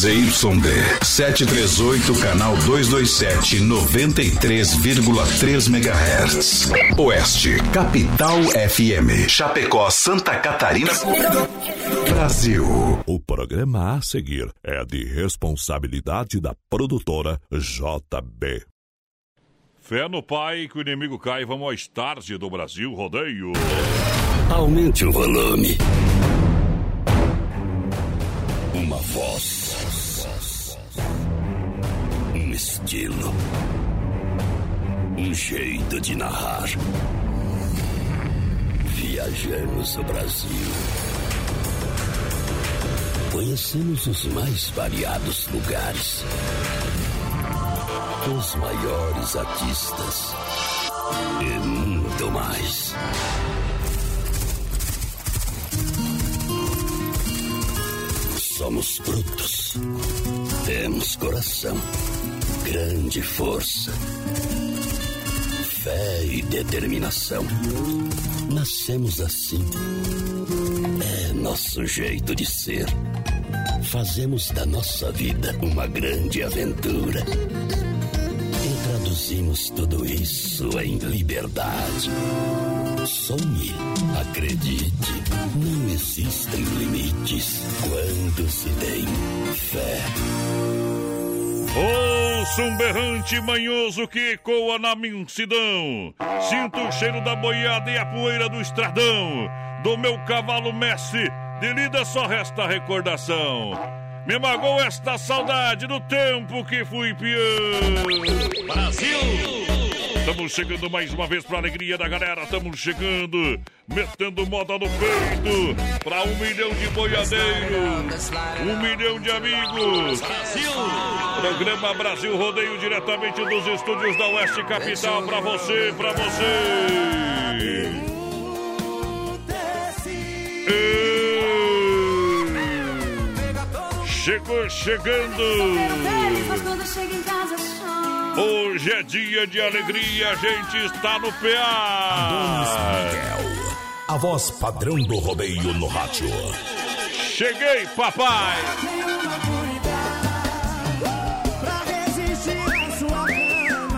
ZYD 738, canal 227, 93,3 MHz. Oeste Capital FM, Chapecó, Santa Catarina, Brasil. O programa a seguir é de responsabilidade da produtora JB. Fé no pai que o inimigo cai. Vamos ao Start do Brasil Rodeio. Aumente o volume. Uma voz, um estilo, um jeito de narrar. Viajamos o Brasil, conhecemos os mais variados lugares, os maiores artistas e muito mais. Somos brutos, temos coração, grande força, fé e determinação. Nascemos assim, é nosso jeito de ser. Fazemos da nossa vida uma grande aventura e traduzimos tudo isso em liberdade. Sonhe, acredite, não existem limites quando se tem fé. Ouça um berrante manhoso que ecoa na mincidão. Sinto o cheiro da boiada e a poeira do estradão. Do meu cavalo Messi, de lida só resta recordação. Me magoou esta saudade do tempo que fui peão. Brasil! Estamos chegando mais uma vez para a alegria da galera. Estamos chegando, metendo moda no peito para 1 milhão de boiadeiros, 1 milhão de amigos. Brasil! Programa Brasil Rodeio diretamente dos estúdios da Oeste Capital para você, para você. E... Chegou chegando. Hoje é dia de alegria, a gente está no PA. Adonis Miguel, a voz padrão do rodeio no rádio. Cheguei, papai!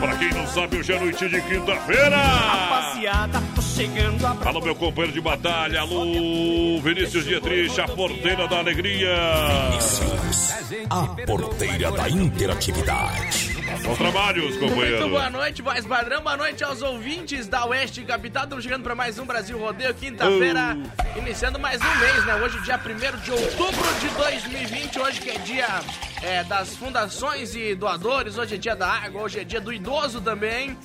Pra quem não sabe, hoje é noite de quinta-feira. Rapaziada, tô chegando a... Alô, meu companheiro de batalha, alô, Vinícius Dietrich, a porteira da alegria. Vinícius, a porteira da interatividade. Bom trabalho, os companheiros. Muito boa noite, voz padrão. Boa noite aos ouvintes da Oeste Capital. Estamos chegando para mais um Brasil Rodeio, quinta-feira, iniciando mais um mês, né? Hoje, dia 1º de outubro de 2020. Hoje que é dia das fundações e doadores. Hoje é dia da água, hoje é dia do idoso também.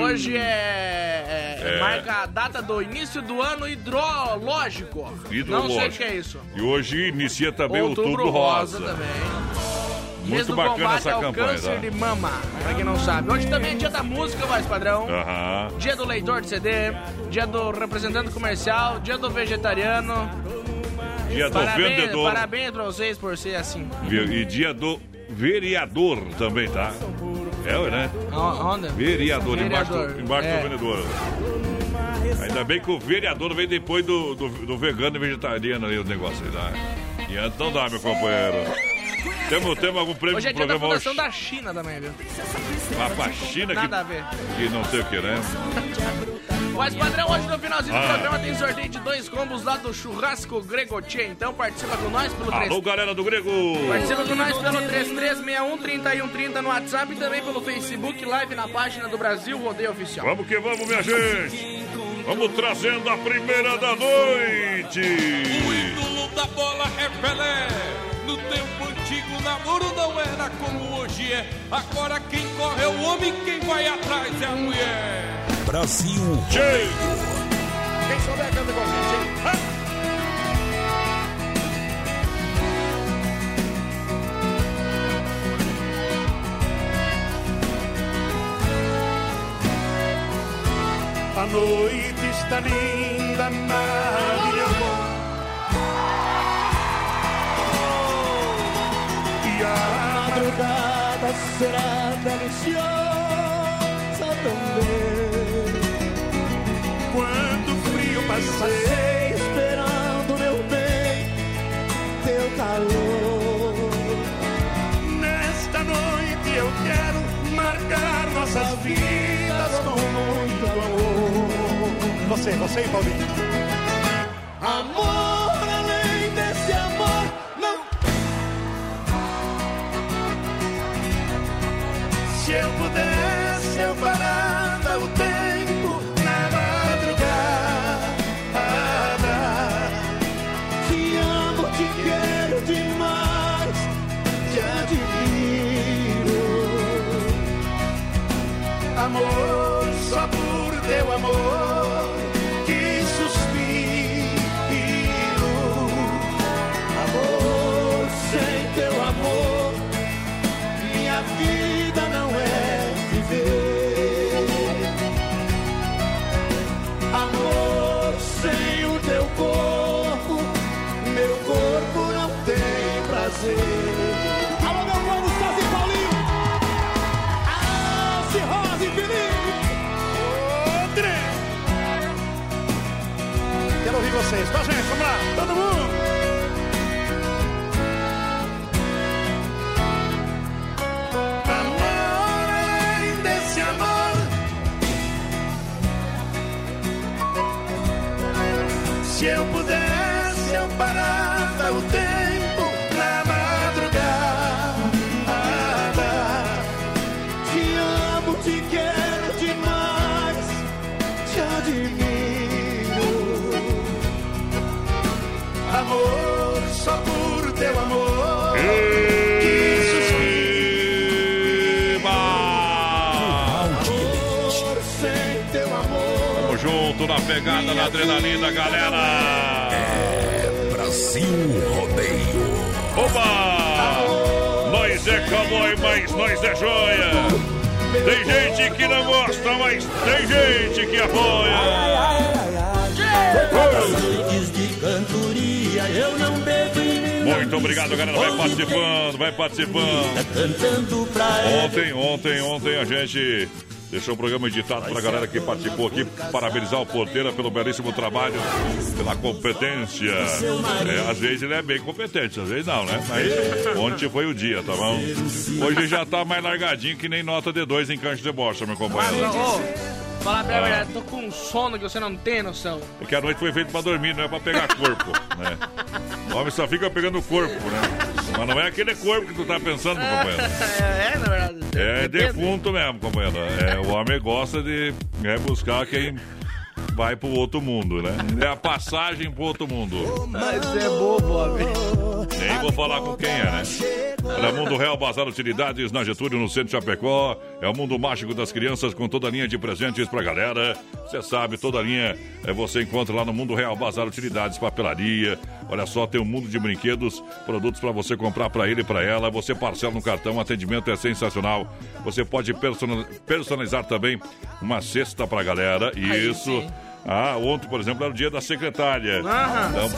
Hoje marca a data do início do ano hidrológico. Não sei o que é isso. E hoje inicia também o Outubro Rosa. Muito bacana essa campanha. Câncer de mama, pra quem não sabe. Hoje também é dia da música, voz padrão. Dia do leitor de CD, dia do representante comercial, dia do vegetariano. Dia do vendedor. Parabéns pra vocês por ser assim. E dia do vereador também, tá? É, né? Onde? Vereador, embaixo do vendedor. Ainda bem que o vereador vem depois do vegano e vegetariano ali, o negócio aí, tá? E então dá, meu companheiro. Temos algum prêmio hoje é dia da fundação hoje? Da China também, viu? Pra China que... Nada a ver. Que não sei o que, né? Mas, padrão, hoje no finalzinho do programa tem sorteio de 2 combos lá do Churrasco Gregotchê. Então participa com nós pelo... Alô, galera do Grego! Participa com nós pelo 3361-3130 no WhatsApp e também pelo Facebook Live na página do Brasil Rodeio Oficial. Vamos que vamos, minha gente! Vamos trazendo a primeira da noite! O ídolo da bola é Pelé! No tempo antigo, o namoro não era como hoje é. Agora quem corre é o homem, quem vai atrás é a mulher. Brasil Rodeio. Quem souber canta com a gente, hein? A noite está linda na minha mão. A madrugada será deliciosa também. Quando o frio passei esperando, meu bem, teu calor. você e Paulinho. Amor, além desse amor, não. Se eu pudesse, eu parava o tempo na madrugada. Te amo, te quero demais, te admiro. Amor, só por teu amor. Alô, meu povo, César e Paulinho, Alce, Rosa e Felipe, André. Quero ouvir vocês, tá, gente? Vamos lá, todo mundo. Amor, além desse amor, se eu pudesse, eu parava o tempo. Só por teu amor. Eba! Amor, sem teu amor. Tamo junto na pegada, na adrenalina, galera. É Brasil Rodeio. Opa! Nós é cowboy, mas nós é joia. Tem gente que não gosta, mas tem gente que apoia. Eu não bebo e nem muito obrigado, galera. Vai participando, vai participando. Ontem a gente deixou o programa editado pra galera que participou aqui. Parabenizar o Porteira pelo belíssimo trabalho, pela competência. É, às vezes ele é bem competente, às vezes não, né? Mas ontem foi o dia, tá bom? Hoje já tá mais largadinho que nem nota D2 em cancha de bosta, meu companheiro. Fala pra verdade, tô com um sono que você não tem noção. Porque a noite foi feita pra dormir, não é pra pegar corpo, né? O homem só fica pegando corpo, né? Mas não é aquele corpo que tu tá pensando, meu companheiro. É, na verdade. É defunto mesmo, companheiro. É, o homem gosta de buscar quem vai pro outro mundo, né? É a passagem pro outro mundo. Mas é bobo, homem. Nem vou falar com quem é, né? Olha, Mundo Real Bazar Utilidades na Getúlio, no centro de Chapecó. É o mundo mágico das crianças com toda a linha de presentes pra galera. Você sabe, toda a linha você encontra lá no Mundo Real Bazar Utilidades, papelaria. Olha só, tem um mundo de brinquedos, produtos pra você comprar pra ele e pra ela. Você parcela no cartão, o atendimento é sensacional. Você pode personalizar também uma cesta pra galera. Isso. Ah, ontem, por exemplo, era o dia da secretária. Então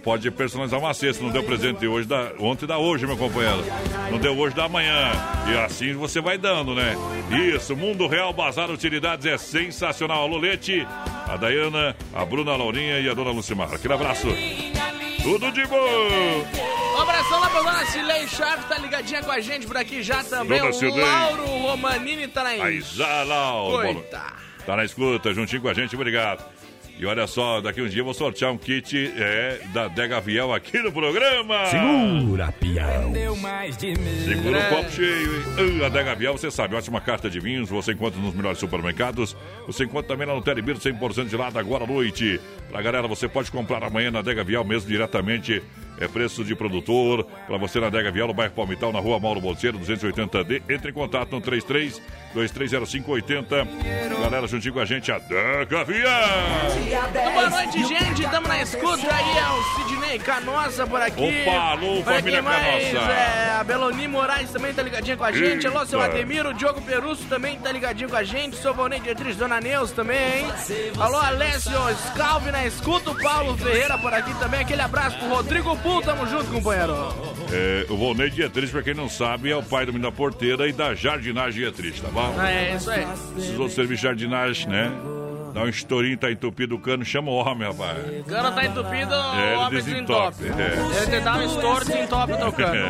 pode personalizar uma cesta. Não deu presente hoje, ontem dá hoje, meu companheiro. Não deu hoje, dá amanhã. E assim você vai dando, né? Isso, Mundo Real Bazar Utilidades é sensacional. A Lulete, a Dayana, a Bruna, a Laurinha e a Dona Lucimar. Aquele abraço. Tudo de bom. Um abração lá pra dona Cilei Chaves, tá ligadinha com a gente por aqui já também. Dona Cilei. O Lauro Romanini tá na escuta. Tá na escuta, juntinho com a gente, obrigado. E olha só, daqui um dia eu vou sortear um kit da Adega Viel aqui no programa. Segura, pião. Segura o copo cheio, hein? A Adega Viel, você sabe, ótima carta de vinhos, você encontra nos melhores supermercados. Você encontra também lá no Telebirro, 100% de lado agora à noite. Pra galera, você pode comprar amanhã na Adega Viel mesmo, diretamente. É preço de produtor, para você na Adega Viel, no bairro Palmital, na rua Mauro Bolseiro, 280D. Entre em contato no 33-230580. Galera, juntinho com a gente, Adega Viel. Boa noite, gente. Estamos na escuta aí, é o Sidney Canossa por aqui. Opa, alô, família Canossa. A Beloni Moraes também tá ligadinha com a gente. Eita. Alô, seu Ademiro, o Diogo Perusso também tá ligadinho com a gente. Sou Valnei Dietrich, Dona Neus também. Alô, Alessio Scalvi na escuta. O Paulo Ferreira por aqui também. Aquele abraço pro Rodrigo. Tamo junto, companheiro. É, o Valnei Dietrich, pra quem não sabe, é o pai do menino da porteira e da jardinagem Dietrich, tá bom? É isso aí. Precisou servir jardinagem, né? Dá um estourinho, tá entupido o cano, chama o homem, rapaz. O cano tá entupido, o homem desentope. Ele te dá um estouro, desentope o teu cano.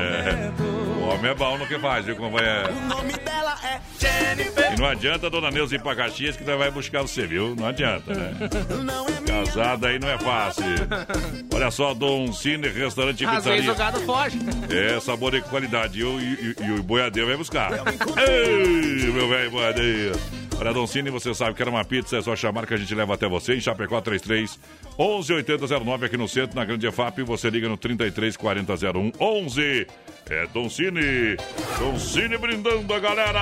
O Homem é bom no que faz, viu, companheiro? O nome dela é Jennifer. E não adianta, dona Neuza, ir pra Caxias que vai buscar você, viu? Não adianta, né? Casada aí não é fácil. Olha só, Dom Cine, restaurante e pizzaria. Às vezes o gado foge. É, sabor e qualidade. E o boiadeiro vai buscar. Ei, meu velho boiadeiro. Olha, Dom Cine, você sabe que era uma pizza, é só chamar que a gente leva até você. Em Chapecó, 33-11-8009, aqui no centro, na Grande FAP. Você liga no 33-40-01-11. É Dom Cine. Dom Cine brindando a galera.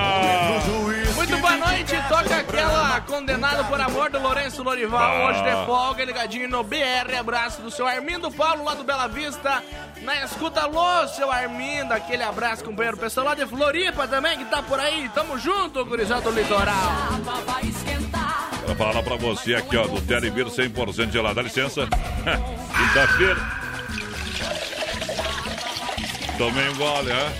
Muito boa noite. Toca aquela Condenado por Amor do Lourenço Lorival. Hoje de folga, ligadinho no BR. Abraço do seu Armindo Paulo, lá do Bela Vista. Na escuta, alô, seu Armindo. Aquele abraço, companheiro. Pessoal lá de Floripa também, que tá por aí. Tamo junto, gurizada do litoral. Vou falar pra você aqui, ó, do Telebirro 100% gelado. Dá licença. Quinta-feira. Também vale, né?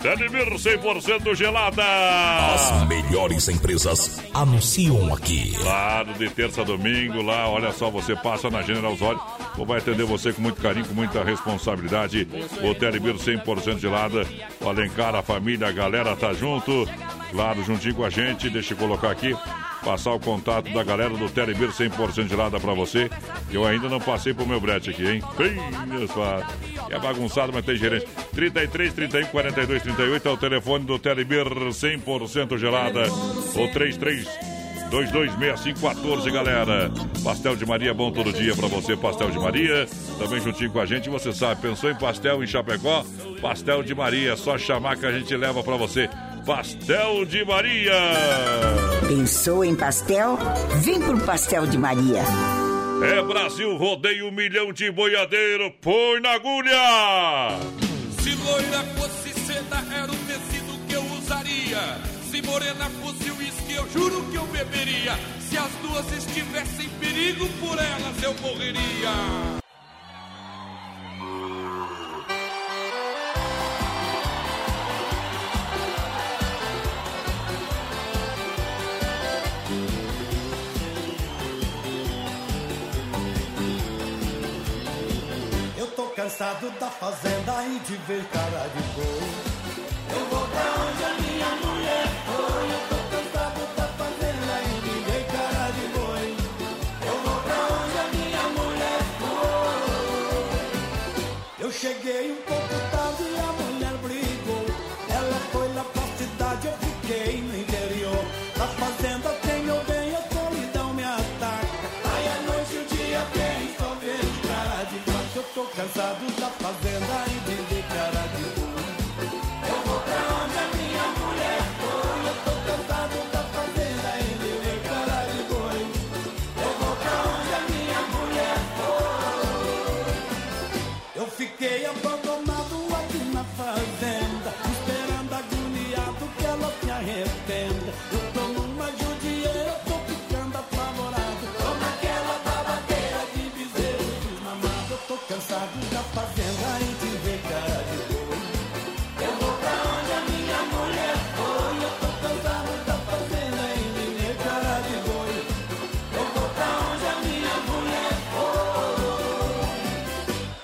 Telebirro 100% gelada! As melhores empresas anunciam aqui. Claro, de terça a domingo, lá, olha só, você passa na General Osório, vai atender você com muito carinho, com muita responsabilidade. O Telebirro 100% gelada. O Alencar, a família, a galera tá junto, claro, juntinho com a gente. Deixa eu colocar aqui, passar o contato da galera do Telebirro 100% gelada pra você. Eu ainda não passei pro meu brete aqui, hein? É bagunçado, mas tem gerente. 33, 31, 42, 38 é o telefone do Telebirro 100% gelada. Ou 33-2265-14, galera. Pastel de Maria, bom todo dia pra você, Pastel de Maria. Também juntinho com a gente, você sabe, pensou em pastel em Chapecó? Pastel de Maria, é só chamar que a gente leva pra você. Pastel de Maria. Pensou em pastel? Vem pro Pastel de Maria. É Brasil, rodeio 1 milhão de boiadeiro, põe na agulha! Se loira fosse seda, era o tecido que eu usaria. Se morena fosse uísque, eu juro que eu beberia. Se as duas estivessem em perigo, por elas eu morreria. Cansado da fazenda e de ver cara de boi. Eu vou pra onde a minha mulher foi. Eu tô cansado da fazenda e de ver cara de boi. Eu vou pra onde a minha mulher foi. Eu cheguei um pouco tarde e a mulher brigou. Ela foi lá pra cidade, eu fiquei no interior. Na fazenda tem meu bem, a solidão me ataca. Aí à noite o dia vem, só vejo cara de boi. Eu tô cansado da fazenda e de ver cara de boi. Eu vou pra onde a minha mulher foi. Eu tô cansado da fazenda e de ver cara de boi. Eu vou pra onde a minha mulher foi. Eu fiquei abandonado aqui na fazenda, esperando agoniado que ela se arrependa. Eu tô numa judiação, eu tô ficando apavorado. Tô naquela babadeira de bezerro desmamado. Eu tô cansado da fazenda e de ver cara de boi. Eu vou pra onde a minha mulher foi. Eu tô cansado da fazenda e de ver cara de boi. Eu vou pra onde a minha mulher foi.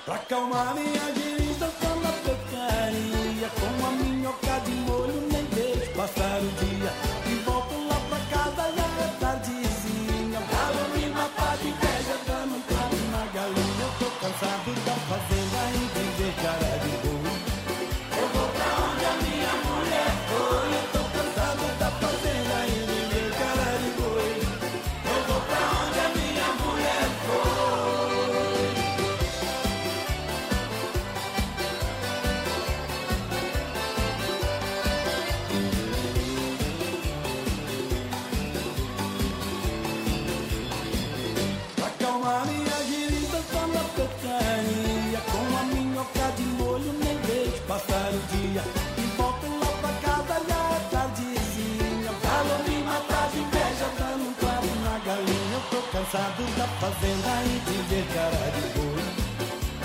Pra acalmar minha dirigida só na pescaria, com a minhoca de molho nem deixo passar o dia. E volto lá pra casa já é tardezinha. O galo me matar de inveja, dando um trago na galinha. Eu tô cansado da fazenda e de ver cara de boi. Eu vou pra onde a minha mulher foi. Eu tô cansado da fazenda e de ver cara de boi. Eu vou pra onde a minha mulher foi. Pra acalmar minha girita só na pescaria, com a minhoca de molho nem vejo passar o dia. E volto lá pra casa já é tardezinha. O galo me matar de inveja, dando um clavo na galinha. Eu tô cansado da fazenda e de ver cara de boi.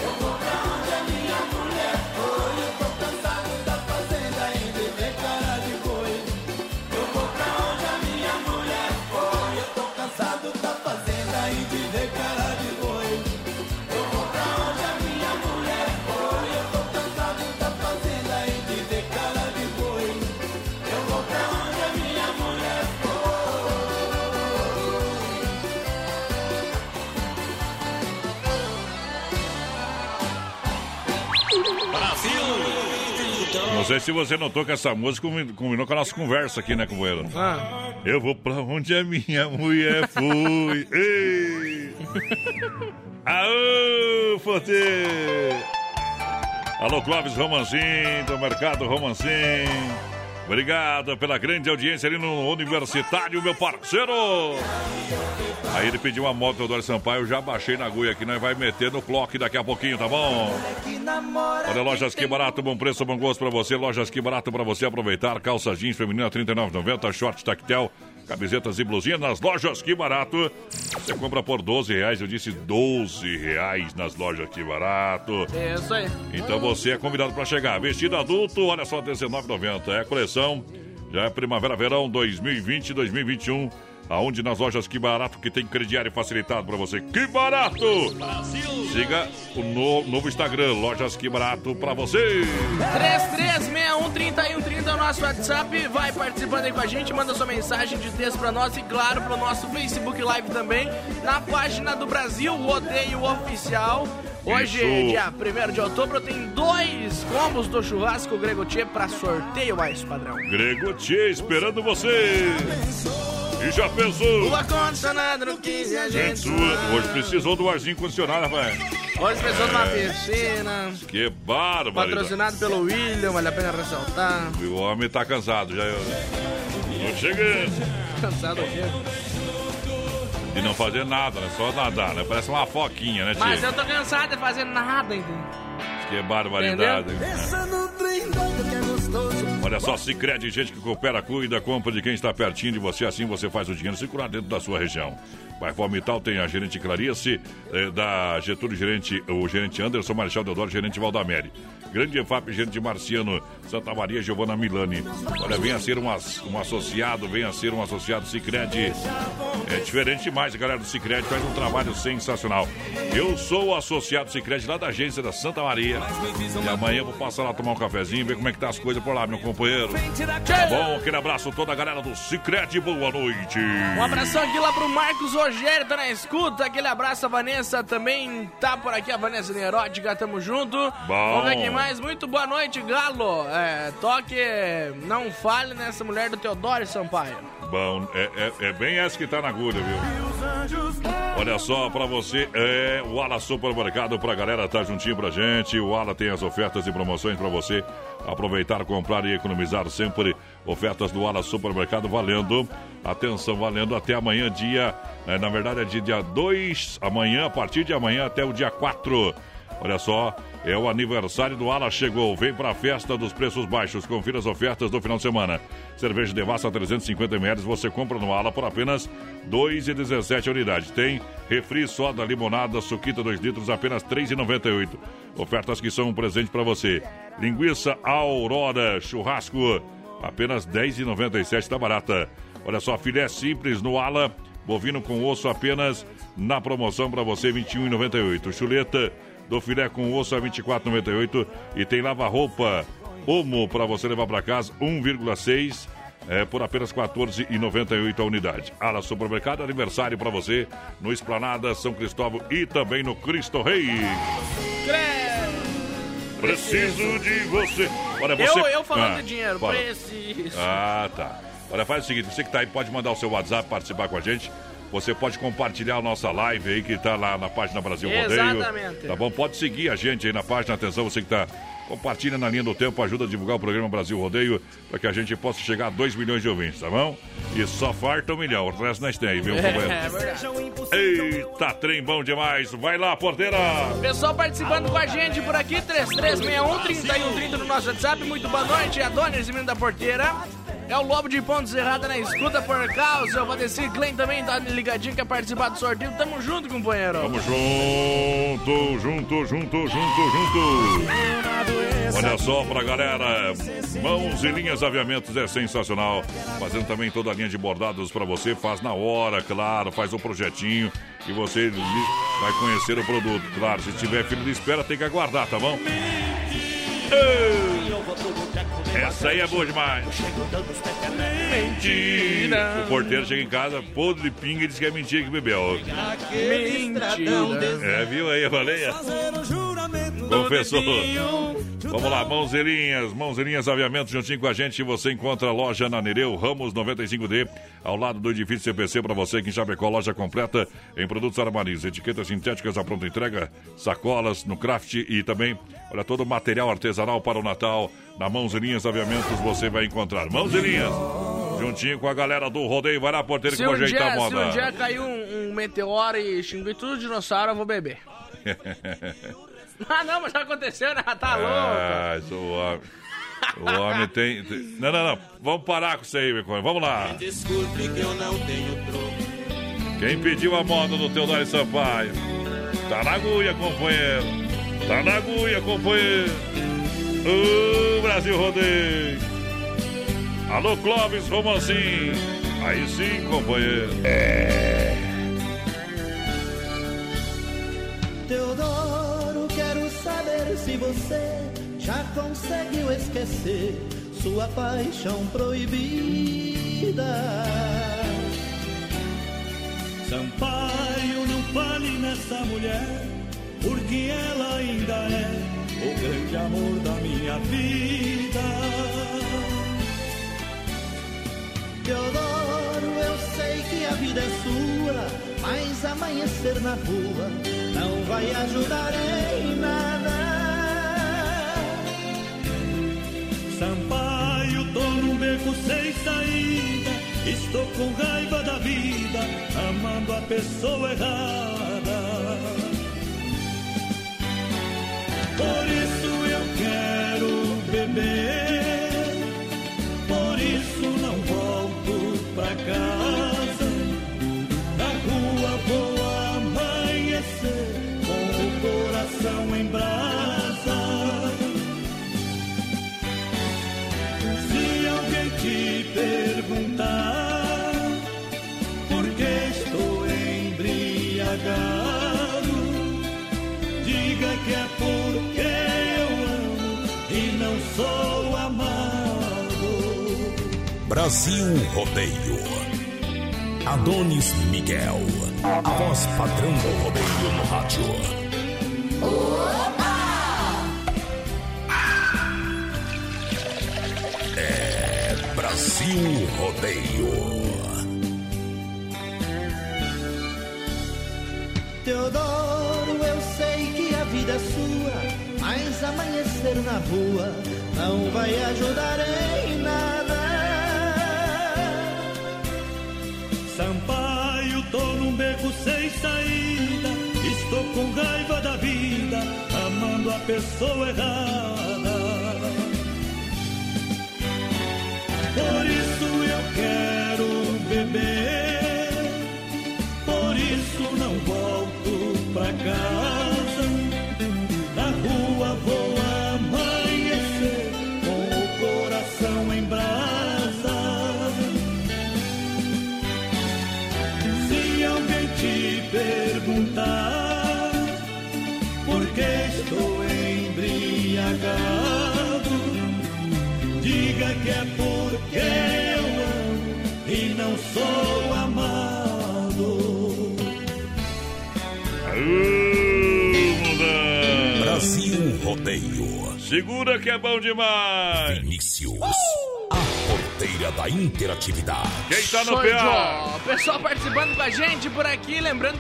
Eu vou pra onde a minha mulher foi. Eu tô cansado da fazenda e de ver cara de boi. Eu vou pra onde a minha mulher foi. Eu tô cansado da fazenda e de ver cara de boi. Eu vou pra onde a minha mulher foi. Eu tô cansado da fazenda e de ver cara de boi. Não sei se você notou que essa música combinou com a nossa conversa aqui, né, companheiro? Ah. Eu vou pra onde a minha mulher foi. Ei! Aô, Foteiro! Alô, Clóvis Romanzinho, do Mercado Romanzinho. Obrigado pela grande audiência ali no Universitário, meu parceiro. Aí ele pediu uma moto, Teodoro Sampaio, eu já baixei na agulha aqui, nós vai meter no clock daqui a pouquinho, tá bom? Olha, Lojas Quebarato, bom preço, bom gosto pra você. Lojas Quebarato pra você aproveitar. Calça jeans feminina R$39,90, short tactel, camisetas e blusinhas nas Lojas Quebarato. Você compra por R$12, eu disse R$12 nas Lojas Quebarato. É isso aí. Então você é convidado pra chegar. Vestido adulto, olha só, R$19,90. É a coleção. Já é primavera-verão 2020 e 2021, aonde nas Lojas Que Barato, que tem crediário facilitado para você. Que Barato! Siga o novo Instagram, Lojas Que Barato para você. 33613130 é o nosso WhatsApp, vai participando aí com a gente, manda sua mensagem de texto para nós e claro, para o nosso Facebook Live também, na página do Brasil Rodeio Oficial. Hoje, isso, dia 1º de outubro, tem 2 combos do churrasco Gregotchê para sorteio mais padrão. Gregotchê esperando você. E já pensou? O ar-condicionado no 15, a gente suando. Hoje precisou do arzinho condicionado, rapaz. Hoje precisou de uma piscina. Que bárbaro. Patrocinado pelo William, vale a pena ressaltar. O homem tá cansado, já. Tô chegando. Cansado mesmo. E não fazer nada, né? Só nadar, né? Parece uma foquinha, né, tio? Mas eu tô cansado de fazer nada, entendeu? Que barbaridade. Né? Olha só, Sicredi, gente que coopera, cuida, compra de quem está pertinho de você. Assim você faz o dinheiro circular dentro da sua região. Vai Formital, tem a gerente Clarice, da Getúlio, gerente, o gerente Anderson, Marechal Deodoro, gerente Valdamere. Grande FAP, gerente Marciano, Santa Maria, Giovana Milani. Olha, venha ser um associado, venha ser um associado Sicredi. É diferente demais, a galera do Sicredi faz um trabalho sensacional. Eu sou o associado Sicredi lá da agência da Santa Maria. E amanhã eu vou passar lá tomar um cafezinho, ver como é que tá as coisas por lá, meu companheiro. Tá bom, aquele abraço a toda a galera do Sicredi, boa noite. Um abração aqui lá pro Marcos Rogério, tá na escuta, aquele abraço a Vanessa também, tá por aqui a Vanessa Nerótica, tamo junto. Bom. Vamos ver quem mais, muito boa noite, Galo. Toque, não fale nessa mulher do Teodoro Sampaio. Bom, é bem essa que tá na agulha, viu? Olha só, pra você, o Ala Supermercado, pra galera tá juntinho pra gente, o Ala tem as ofertas e promoções pra você aproveitar, comprar e economizar sempre. Ofertas do Ala Supermercado valendo, atenção, valendo até amanhã, dia, na verdade é de dia 2, amanhã, a partir de amanhã até o dia 4. Olha só, é o aniversário do Ala, chegou, vem pra festa dos preços baixos, confira as ofertas do final de semana. Cerveja Devassa 350ml, você compra no Ala por apenas R$2,17 a unidade. Tem refri, soda, limonada, suquita 2 litros, apenas R$3,98. Ofertas que são um presente pra você. Linguiça Aurora, churrasco, apenas R$10,97, tá barata. Olha só, filé simples no Ala, bovino com osso apenas na promoção para você, R$21,98. Chuleta do filé com osso a R$24,98. E tem lava-roupa Omo para você levar para casa, 1,6 por apenas R$14,98 a unidade. Ala Supermercado, aniversário para você no Esplanada São Cristóvão e também no Cristo Rei. Preciso de você. Olha, você... Eu falando de dinheiro, fala. Preciso. Ah, tá. Olha, faz o seguinte, você que tá aí pode mandar o seu WhatsApp, participar com a gente. Você pode compartilhar a nossa live aí que tá lá na página Brasil Rodeio. Exatamente. Tá bom? Pode seguir a gente aí na página. Atenção, você que tá... Compartilha na linha do tempo, ajuda a divulgar o programa Brasil Rodeio para que a gente possa chegar a 2 milhões de ouvintes, tá bom? E só farta 1 milhão, o resto nós tem aí, viu? Eita, trem bom demais, vai lá, porteira! Pessoal participando com a gente por aqui, 3361-3130 no nosso WhatsApp, muito boa noite, Adonis Miguel da Porteira. É o Lobo de Pontes Errada na escuta por causa. O Valdeci Klein também tá ligadinho, quer participar do sorteio. Tamo junto, companheiro. Tamo junto. Olha só pra galera. Mãos e Linhas Aviamentos é sensacional. Fazendo também toda a linha de bordados pra você. Faz na hora, claro. Faz o projetinho e você vai conhecer o produto. Claro, se tiver fila de espera, tem que aguardar, tá bom? Essa aí é boa demais. Mentira. O porteiro chega em casa, podre de pinga e diz que é mentira que bebeu. Mentira. É, viu aí, a baleia? Confessou. Vamos lá, Mãos e Linhas Aviamentos, juntinho com a gente. Você encontra a loja na Nereu Ramos 95D, ao lado do edifício CPC, para você aqui em Chapecó. Loja completa em produtos armarinhos, etiquetas sintéticas à pronta entrega, sacolas no craft e também, olha, todo o material artesanal para o Natal. Na Mãos e Linhas Aviamentos você vai encontrar. Mãos e Linhas, juntinho com a galera do rodeio. Vai lá, porteiro, que vou ajeitar a moda. Se um dia caiu um meteoro e xingou tudo dinossauro, eu vou beber. Ah, não, mas já aconteceu, né? Tá louco. Isso, o homem tem... Não. Vamos parar com isso aí, meu coelho. Vamos lá. Desculpe que eu não tenho troco. Quem pediu a moda do Teodoro Sampaio? Tá na agulha, companheiro. Tá na agulha, companheiro. O Brasil rodeio. Alô, Clóvis Romancim. Aí sim, companheiro. É. Teodoro. Quero saber se você já conseguiu esquecer sua paixão proibida. Sampaio, não fale nessa mulher, porque ela ainda é o grande amor da minha vida. Teodoro, eu sei que a vida é sua, mas amanhecer na rua não vai ajudar em nada. Sampaio, tô num beco sem saída, estou com raiva da vida, amando a pessoa errada. Por isso eu quero beber, por isso não volto pra casa. Na rua vou em brasa. Se alguém te perguntar por que estou embriagado, diga que é porque eu amo e não sou amado. Brasil Rodeio. Adonis Miguel, a voz padrão do rodeio no rádio. É Brasil Rodeio. Teodoro, eu sei que a vida é sua, mas amanhecer na rua não vai ajudar em nada. Sampaio, tô num beco sem saída, estou com raiva da vida, amando a pessoa errada. Por isso eu quero beber, por isso não volto pra casa. Na rua vou amanhecer com o coração em brasa. Se alguém te perguntar estou embriagado, diga que é porque eu amo e não sou amado. Brasil Rodeio. Segura que é bom demais. Vinícius, a porteira da interatividade. Quem tá no PA? Pessoal participando com a gente por aqui, lembrando,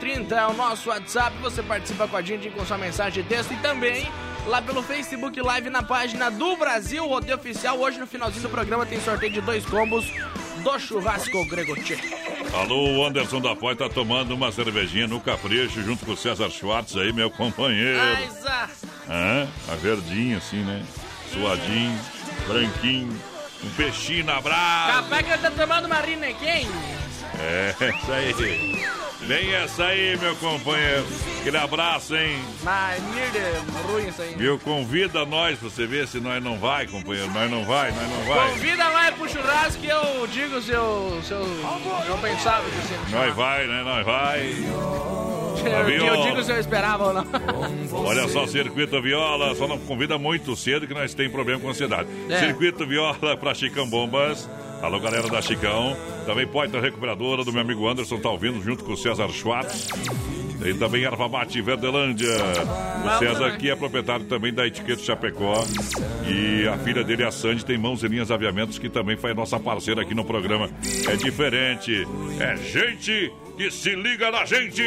3361-3130 é o nosso WhatsApp, você participa com a gente com sua mensagem de texto e também lá pelo Facebook Live na página do Brasil Rodeio Oficial. Hoje no finalzinho do programa tem sorteio de 2 combos do churrasco Gregotchê. Alô, o Anderson da Foz tá tomando uma cervejinha no Capricho junto com o César Schwartz aí, meu companheiro. A verdinha assim, né? Suadinho, branquinho, um peixinho na brasa. Capaz que ele tá tomando uma Rinequim. É, isso aí. Vem essa aí, meu companheiro. Aquele abraço, hein? Mas, ruim isso aí. Meu, convida nós pra você ver se nós não vai, companheiro. Nós não vai. Convida lá pro churrasco que eu digo se eu não pensava que você não chamava. Nós vai. Eu digo se eu esperava ou não. Olha só, Circuito Viola, só não convida muito cedo que nós tem problema com ansiedade. É. Circuito Viola pra Chicão Bombas. Alô, galera da Chicão. Também Poiter Recuperadora, do meu amigo Anderson, tá ouvindo junto com o César Schwartz. Tem também erva mate Verdelândia. O César aqui é proprietário também da Etiqueta Chapecó. E a filha dele, a Sandy, tem Mãos e Linhas Aviamentos, que também foi nossa parceira aqui no programa. É diferente. É gente que se liga na gente.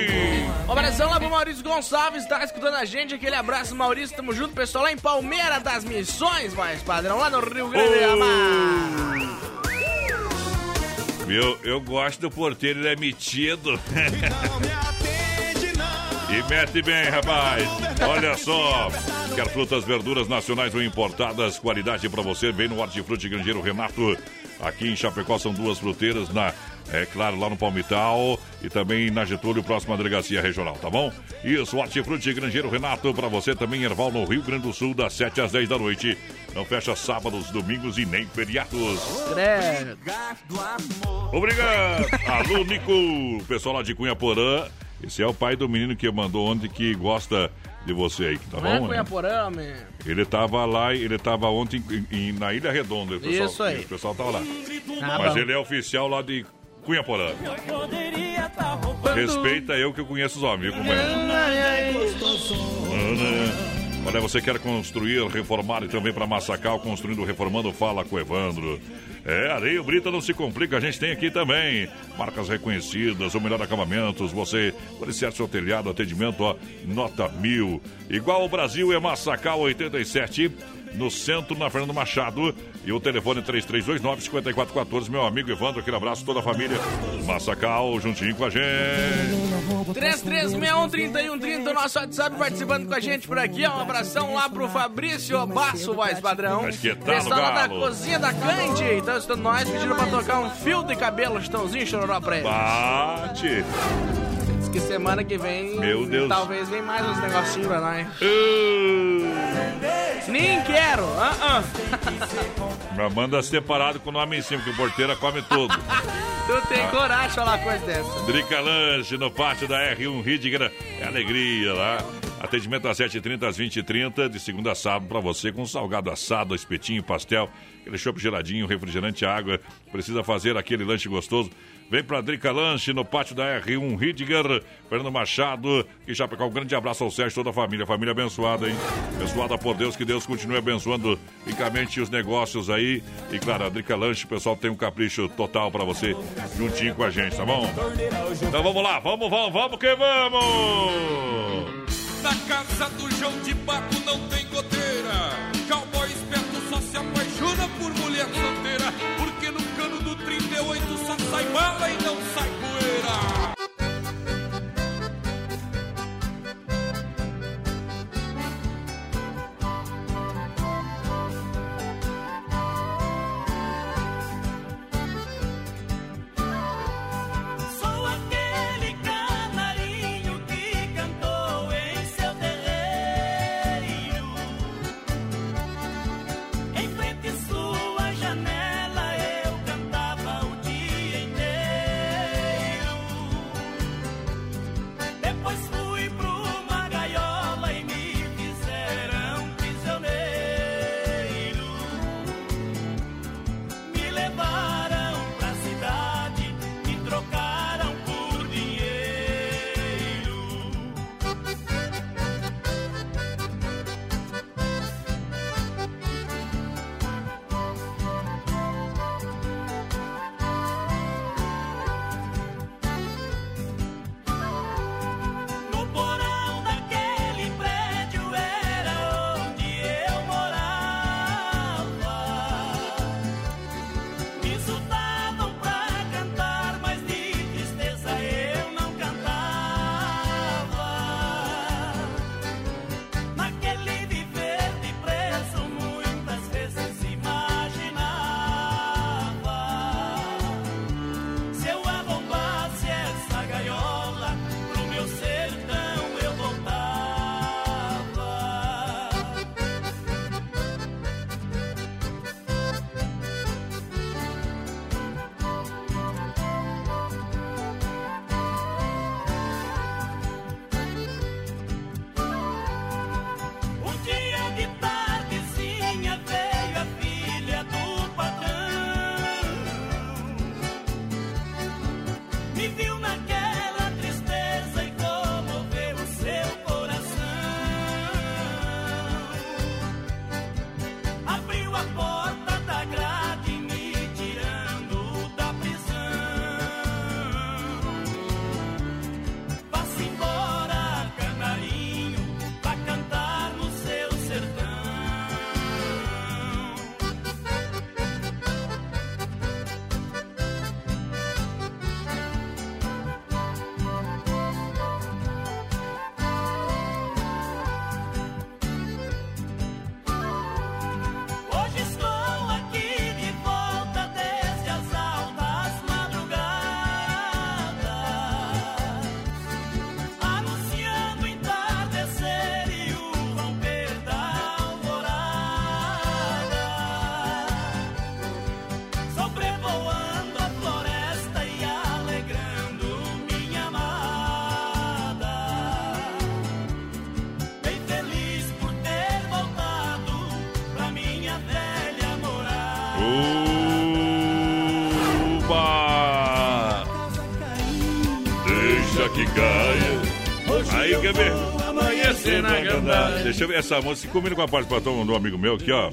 Um abração lá pro Maurício Gonçalves, tá escutando a gente. Aquele abraço, Maurício. Tamo junto, pessoal, lá em Palmeira das Missões, mais padrão, lá no Rio Grande do Norte. Eu gosto do porteiro, ele é metido. E mete bem, rapaz. Olha só. Quer frutas, verduras nacionais ou importadas, qualidade pra você, vem no Hortifruti Grangeiro Renato. Aqui em Chapecó são duas fruteiras, é claro, lá no Palmital e também na Getúlio, próxima delegacia regional, tá bom? Isso, Hortifruti Grangeiro Renato, pra você também, Erval, no Rio Grande do Sul, das 7 às 10 da noite. Não fecha sábados, domingos e nem feriados. Obrigado, alô, Nico. Pessoal lá de Cunha Porã. Esse é o pai do menino que mandou ontem que gosta de você aí, tá bom? Cunha Porã, man. Ele tava lá, ele tava ontem na Ilha Redonda. O pessoal, isso aí. O pessoal tava lá. Mas bom, ele é oficial lá de Cunha Porã. Respeita eu que eu conheço os amigos, companheiro. Olha, você quer construir, reformar e também para Massacal, construindo, reformando, fala com o Evandro. É, Areia Brita não se complica, a gente tem aqui também. Marcas reconhecidas, o melhor acabamentos, você, policiar seu telhado, atendimento, ó, nota 1000. Igual o Brasil é Massacal 87, no centro, na Fernando Machado. E o telefone 3329-5414, meu amigo Evandro, aquele abraço, toda a família. Massacal, juntinho com a gente. 3361-3130, nosso WhatsApp participando com a gente por aqui. Um abração lá pro Fabrício Basso, voz padrão. Mas que tá no galo. Da cozinha da Cante. Então, estando nós, pediram pra tocar um fio de cabelo, Chitãozinho, Chororó pra eles. Bate! Diz que semana que vem, meu Deus, talvez venha mais uns negocinhos pra nós. Nem quero! Manda separado com o nome em cima, que o porteira come tudo. Tu tem coragem de falar coisa dessa. Drica Lanche no pátio da R1 Ridiger. É alegria lá. Atendimento às 7h30, às 20h30, de segunda a sábado pra você, com salgado assado, espetinho, pastel, aquele chopp geladinho, refrigerante, água. Precisa fazer aquele lanche gostoso. Vem pra Drica Lanche, no pátio da R1 Ridiger, Fernando Machado e Chapecó. Um grande abraço ao Sérgio e toda a família. Família abençoada, hein? Abençoada por Deus, que Deus continue abençoando ricamente os negócios aí. E claro, a Drica Lanche, o pessoal tem um capricho total pra você, juntinho com a gente, tá bom? Então vamos lá, vamos que vamos! Na casa do João de Paco não tem goteira. Cowboy esperto só se apaixona por mulher solteira, porque no cano do 38 só sai bala e não sai poeira. Sou aquele camarim que cantou em seu terreiro. Oba! Deixa que caia. Aí quer ver? Amanhecer na gandaia. Deixa eu ver essa música. Combina com a participação do amigo meu aqui, ó.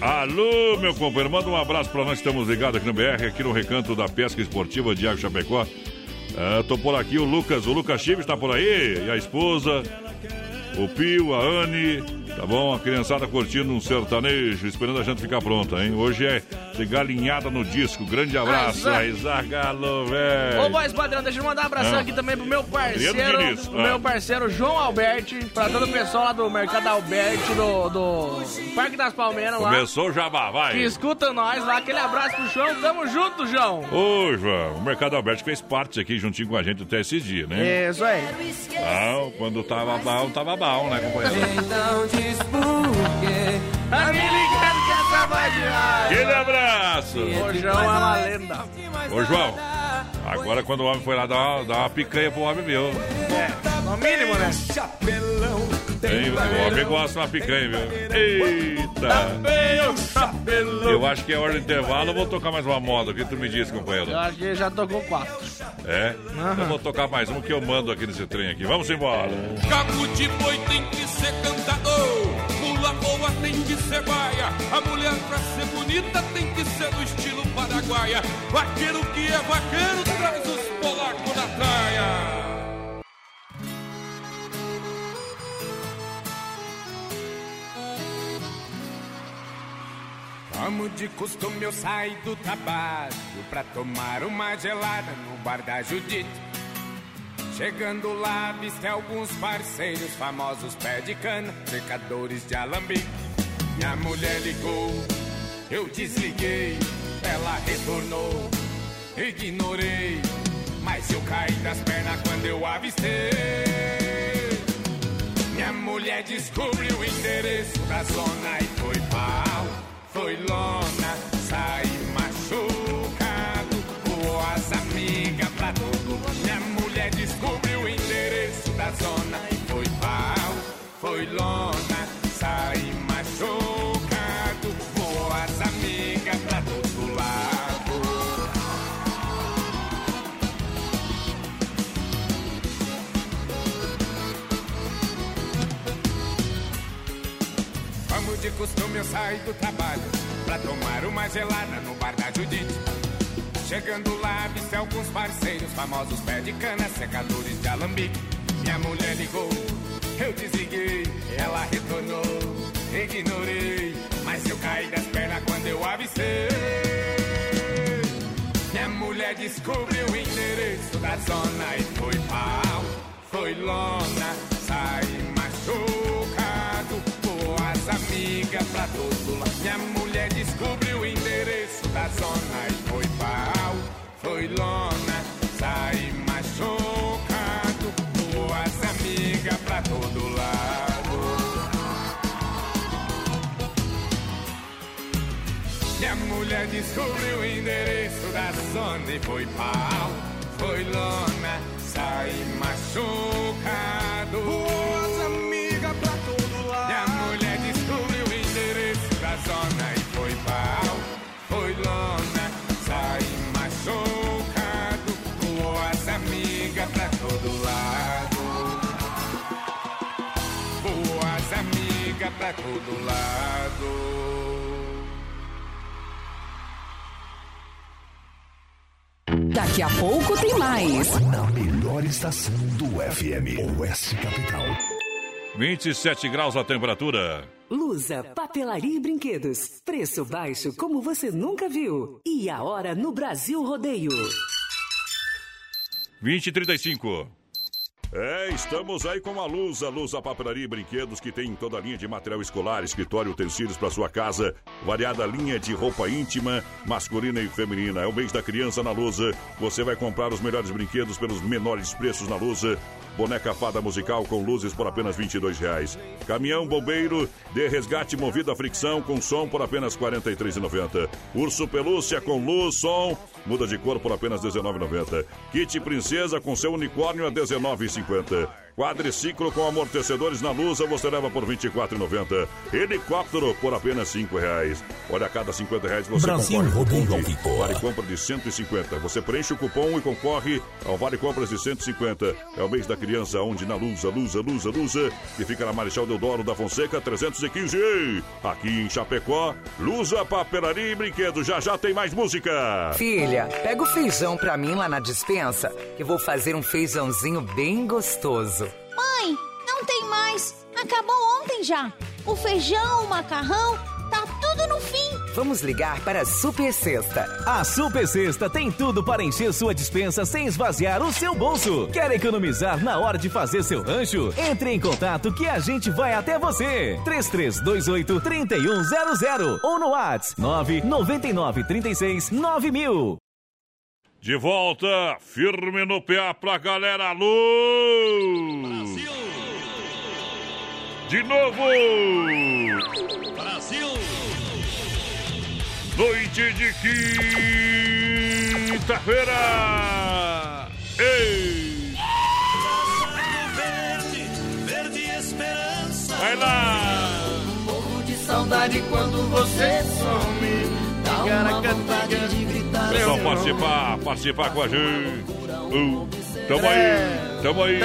Alô, meu companheiro. Manda um abraço pra nós. Estamos ligados aqui no BR, aqui no Recanto da Pesca Esportiva de Água Chapecó. Tô por aqui, o Lucas Chives tá por aí, e a esposa, o Pio, a Anne, tá bom? A criançada curtindo um sertanejo, esperando a gente ficar pronta, hein? Hoje é de galinhada no disco, grande abraço, Isagalo, velho. Ô, voz padrão, deixa eu mandar um abração aqui também pro meu parceiro, João Alberti, pra todo o pessoal lá do Mercado Alberti, do Parque das Palmeiras lá. Começou o Jabá, vai. Que escuta nós lá, aquele abraço pro João, tamo junto, João. Ô, João, o Mercado Alberti fez parte aqui, juntinho com a gente até esse dia, né? Isso aí. Ah, quando tava bom, né, companheiro? Então diz porque... Tá me ligado que essa vai de ar. Aquele abraço. O João é uma lenda. Ô, João, agora quando o homem foi lá dar uma picanha pro homem meu. É, no mínimo, né? Tem, o homem gosta de uma picanha, viu? Eita. Eu acho que é hora do intervalo, eu vou tocar mais uma moda. O que tu me diz, companheiro? Eu acho que já tocou 4. É? Eu vou tocar mais um que eu mando aqui nesse trem aqui. Vamos embora. Cabo de boi tem que ser cantador. A boa tem que ser baia, a mulher pra ser bonita tem que ser do estilo paraguaia. Vaqueiro que é vaqueiro traz os polacos na praia. Como de costume eu saí do trabalho pra tomar uma gelada no bar da Judite. Chegando lá, avistei alguns parceiros, famosos pé de cana, secadores de alambique. Minha mulher ligou, eu desliguei, ela retornou, ignorei, mas eu caí das pernas quando eu avistei. Minha mulher descobriu o endereço da zona e foi pau, foi lona, saí machucado, voou as amigas pra todo mundo. Descobriu o endereço da zona e foi pau, foi lona, saí machucado, voou as amigas pra todo lado. Como de costume eu saí do trabalho pra tomar uma gelada no bar da Judite. Chegando lá, avistei alguns parceiros, famosos pé de cana, secadores de alambique. Minha mulher ligou, eu desliguei, ela retornou, ignorei, mas eu caí das pernas quando eu avistei. Minha mulher descobriu o endereço da zona e foi pau, foi lona, saí machucado, voou as amigas pra todo lado. Minha mulher descobriu o endereço da zona e foi pau. Foi lona, sai machucado, voou as amigas pra todo lado. Minha mulher descobriu o endereço da zona e foi pau, foi lona, sai machucado, voou as amigas pra todo lado. Minha mulher descobriu o endereço da zona e foi pau, foi lona, sai machucado. Pra todo lado, boas amigas pra todo lado. Daqui a pouco tem mais. Na melhor estação do FM, Oeste Capital. 27 graus a temperatura. Lusa, papelaria e brinquedos. Preço baixo como você nunca viu. E a hora no Brasil Rodeio. 20h35. Estamos aí com a Lusa Papelaria e Brinquedos, que tem toda a linha de material escolar, escritório, utensílios para sua casa, variada linha de roupa íntima, masculina e feminina. É o mês da criança na Lusa. Você vai comprar os melhores brinquedos pelos menores preços na Lusa. Boneca fada musical com luzes por apenas R$22. Caminhão bombeiro de resgate movido a fricção com som por apenas R$43,90. Urso pelúcia com luz, som, muda de cor por apenas R$19,90. Kit princesa com seu unicórnio a R$19,50. Quadriciclo com amortecedores na Lusa, você leva por R$ 24,90. Helicóptero por apenas R$ 5,00. Olha, a cada R$ 50,00 você concorre ao Vale Compra de 150. Você preenche o cupom e concorre ao Vale Compras de 150. É o mês da criança, onde na Lusa, que fica na Marechal Deodoro da Fonseca, 315. Aqui em Chapecó, Lusa Papelaria e Brinquedos. Já já tem mais música. Filha, pega o feijão pra mim lá na dispensa, que vou fazer um feijãozinho bem gostoso. Mãe, não tem mais. Acabou ontem já. O feijão, o macarrão, tá tudo no fim. Vamos ligar para a Super Cesta. A Super Cesta tem tudo para encher sua despensa sem esvaziar o seu bolso. Quer economizar na hora de fazer seu rancho? Entre em contato que a gente vai até você. 3328-3100 ou no WhatsApp 999369000. De volta, firme no PA pra galera, alô! Brasil! De novo! Brasil! Noite de quinta-feira! Ei! Verde esperança! Vai lá! Um pouco de saudade quando você some. Então participar com a gente. Tamo aí.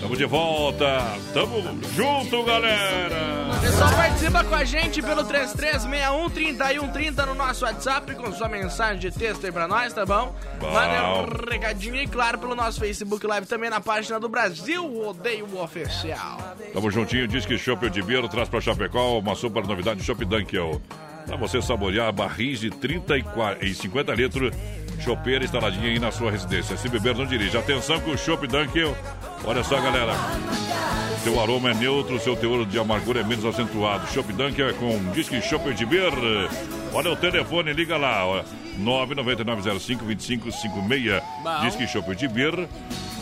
Tamo de volta. Tamo junto, galera. Pessoal, participa com a gente pelo 3361-3130 no nosso WhatsApp, com sua mensagem de texto aí pra nós, tá bom? Manda um recadinho e, claro, pelo nosso Facebook Live, também na página do Brasil Rodeio Oficial. Tamo juntinho, Disque Chopp de Beer, traz pra Chapecó uma super novidade, Chopp Dunkel. Para você saborear barris de 30 e 50 litros, chopeira instaladinha aí na sua residência. Se beber, não dirija. Atenção com o Chopp Dunkel. Olha só, galera. Seu aroma é neutro, seu teor de amargura é menos acentuado. Chopp Dunkel é com Disque Chopp de Beer. Olha o telefone, liga lá. 99905-2556. Disque Chopp de Beer.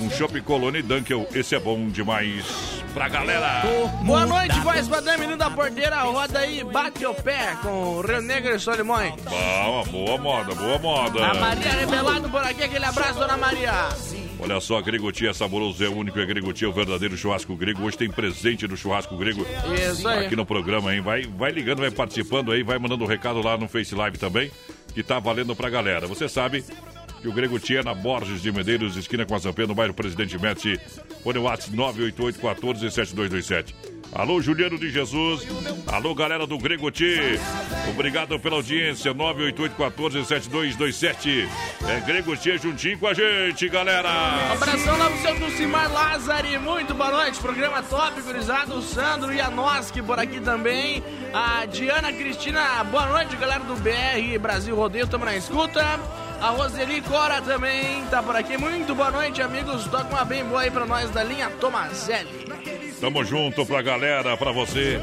Um Chopp Colônia e Dunkel. Esse é bom demais pra galera. Boa noite, voz padrão, menino da porteira, roda aí, bate o pé com o Rio Negro e Solimões. Boa moda. A Maria Revelado por aqui, aquele abraço, dona Maria. Olha só, Gregotchê é saboroso, é único, é Gregotchê, é o verdadeiro churrasco grego. Hoje tem presente do churrasco grego. Isso aí. Aqui no programa, hein, vai ligando, vai participando aí, vai mandando um recado lá no Face Live também, que tá valendo pra galera. Você sabe... que o Gregotchê é na Borges de Medeiros, esquina com a Zampé, no bairro Presidente Médici. Fone WhatsApp 988-14-7227. Alô, Juliano de Jesus. Alô, galera do Gregotchê. Obrigado pela audiência. 988-14-7227. É Gregotchê juntinho com a gente, galera. Um abração lá pro seu Dulcimar Lázari. Muito boa noite. Programa top, gurizado. O Sandro e a Noski por aqui também. A Diana Cristina. Boa noite, galera do BR Brasil Rodeio. Estamos na escuta. A Roseli Cora também tá por aqui. Muito boa noite, amigos. Toca uma bem boa aí pra nós da linha Tomazelli. Tamo junto pra galera, pra você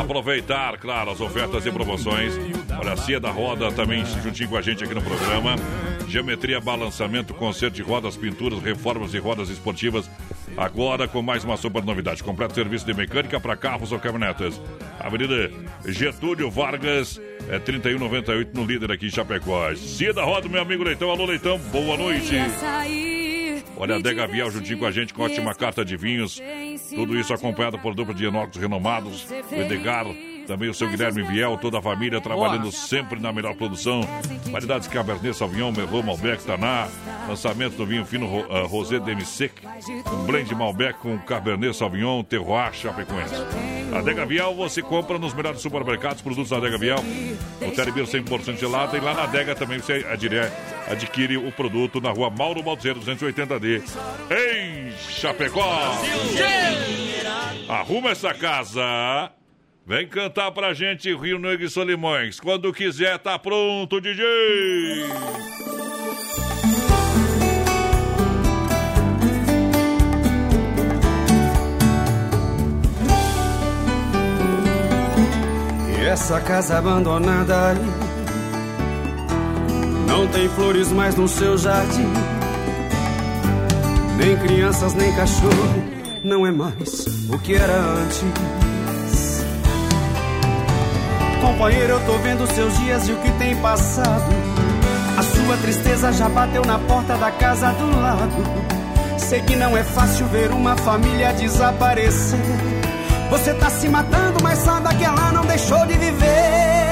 aproveitar, claro, as ofertas e promoções. Olha, a Cia da Roda também juntinho com a gente aqui no programa. Geometria, balançamento, conserto de rodas, pinturas, reformas e rodas esportivas. Agora com mais uma super novidade. Completo serviço de mecânica para carros ou caminhonetas. Avenida Getúlio Vargas, é 3198 no Líder aqui em Chapecó. Cia da Roda, meu amigo Leitão. Alô, Leitão, boa noite. Olha, a Adega Viel juntinho com a gente, com ótima carta de vinhos. Tudo isso acompanhado por dupla de enólogos renomados, o Edgar, também o seu Guilherme Viel, toda a família trabalhando sempre na melhor produção. Variedades Cabernet Sauvignon, Merlot, Malbec, Taná. Lançamento do vinho fino Rosé DMC, um blend Malbec com Cabernet Sauvignon, Terroir Chapecoense. Adega Viel, você compra nos melhores supermercados, produtos da Adega Viel. O Telebirro 100% gelado, e lá na Adega também você adquire o produto na rua Mauro Baltzeiro 280D, em Chapecó. Arruma essa casa. Vem cantar pra gente Rio Negro e Solimões. Quando quiser, tá pronto, DJ! E essa casa abandonada aí não tem flores mais no seu jardim. Nem crianças, nem cachorro, não é mais o que era antes. Companheiro, eu tô vendo seus dias e o que tem passado. A sua tristeza já bateu na porta da casa do lado. Sei que não é fácil ver uma família desaparecer. Você tá se matando, mas sabe que ela não deixou de viver.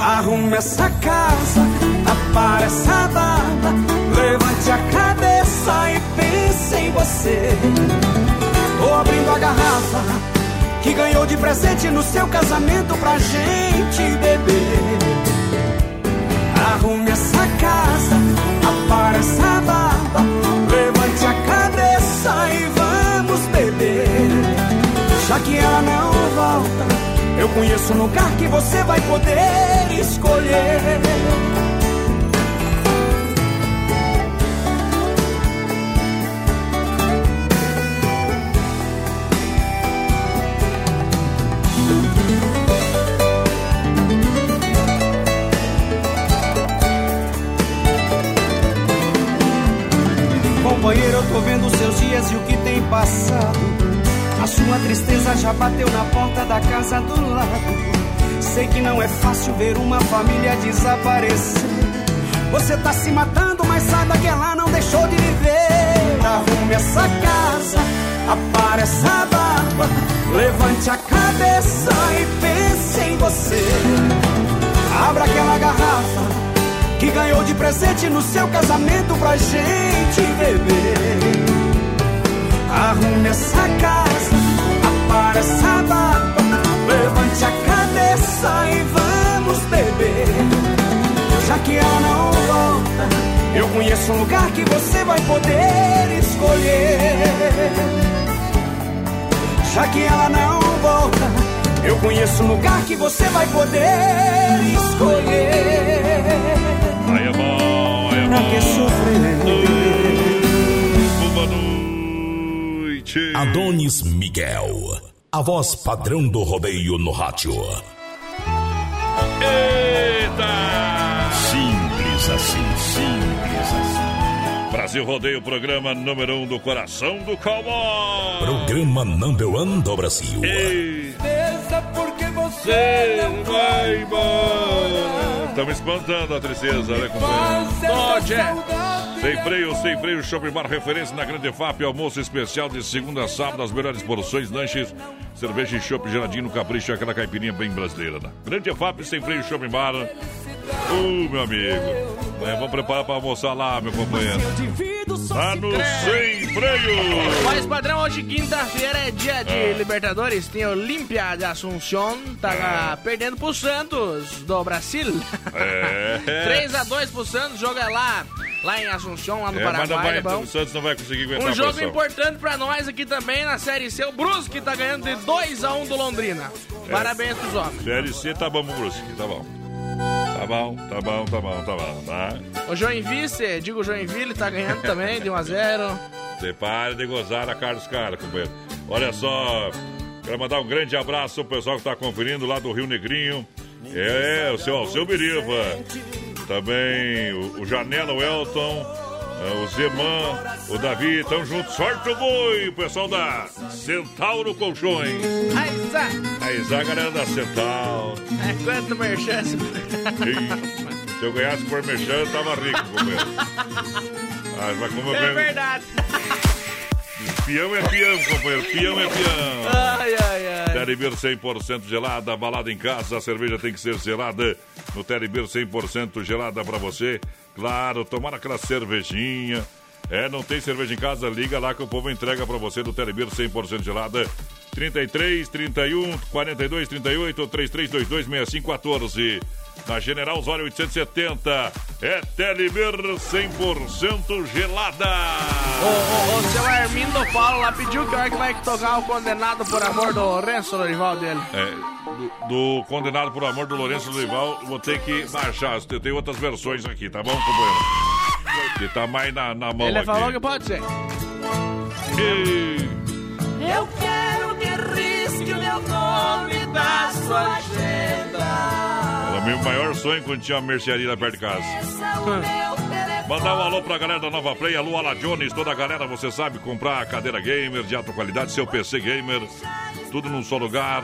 Arrume essa casa, apare essa barba, levante a cabeça e pense em você. Tô abrindo a garrafa que ganhou de presente no seu casamento pra gente beber. Arrume essa casa, apare essa barba, levante a cabeça e vamos beber. Já que ela não volta, eu conheço um lugar que você vai poder escolher. Eu tô vendo os seus dias e o que tem passado. A sua tristeza já bateu na porta da casa do lado. Sei que não é fácil ver uma família desaparecer. Você tá se matando, mas saiba que ela não deixou de viver. Arrume essa casa, apare essa barba, levante a cabeça e pense em você. Abra aquela garrafa que ganhou de presente no seu casamento pra gente beber. Arrume essa casa, apare essa barba, levante a cabeça e vamos beber. Já que ela não volta, eu conheço um lugar que você vai poder escolher. Já que ela não volta, eu conheço um lugar que você vai poder escolher. Pra que sofrer? Boa noite. Adonis Miguel, a voz padrão do rodeio no rádio. Eita! Simples assim, simples assim. Brasil Rodeio, programa número 1 do coração do cowboy. Programa number 1 do Brasil. Tristeza, porque você não vai embora. Estamos espantando a tristeza, né, companheiro? Sem freio, Shopping Bar, referência na Grande FAP, almoço especial de segunda a sábado, as melhores porções, lanches, cerveja e chopp geladinho, capricho, aquela caipirinha bem brasileira, né? Grande FAP, sem freio, Shopping Bar. Meu amigo. Vamos preparar pra almoçar lá, meu companheiro. Tá no Sem Freio. Mas, padrão, hoje, quinta-feira, é dia de Libertadores. Tem a Olímpia de Assunción. Tá perdendo pro Santos, do Brasil. 3-2 pro Santos, joga lá em Assunción, lá no Paraguai. Mas o Santos não vai conseguir aguentar a pressão. Jogo importante pra nós aqui também, na Série C. O Brusque tá ganhando de 2-1 do Londrina. Parabéns pros homens. Série C tá bom pro Brusque, tá bom. Tá bom, tá. O Joinville, tá ganhando também, de 1-0. Você para de gozar a cara dos caras, companheiro. Olha só, quero mandar um grande abraço ao pessoal que tá conferindo lá do Rio Negrinho. O seu Alceu Biriva. Também o Janela, o Elton, o Zeman, o Davi, tão juntos. Sorte o boi, o pessoal da Centauro Colchões. Aizá, a galera da Centauro. É quanto merchan? Se eu ganhasse por merchan, eu tava rico, companheiro. Mas como eu ganho... É verdade. Pião é pião, companheiro. Pião é pião. Telebirro 100% gelada, balada em casa, a cerveja tem que ser gelada. No Telebirro 100% gelada pra você. Claro, tomar aquela cervejinha. Não tem cerveja em casa, liga lá que o povo entrega pra você do Telebirro 100% gelada. 33, 31, 42, 38, 33, 22, 65, 14. Na General Osório 870, é Telebirro 100% gelada. O seu Armindo Paulo lá pediu que hora que vai tocar o Condenado por Amor do Lourenço Lorival dele. Do Condenado por Amor do Lourenço Lorival, vou ter que baixar. Eu tenho outras versões aqui, tá bom, companheiro? Que tá mais na mão. Ele aqui falou que pode ser. Eu quero que risque o meu nome da sua agenda. Meu maior sonho quando tinha uma mercearia lá perto de casa. Mandar um alô pra galera da Nova Play, alô Ala Jones, toda a galera, você sabe, comprar cadeira gamer de alta qualidade, seu PC gamer. tudo num só lugar.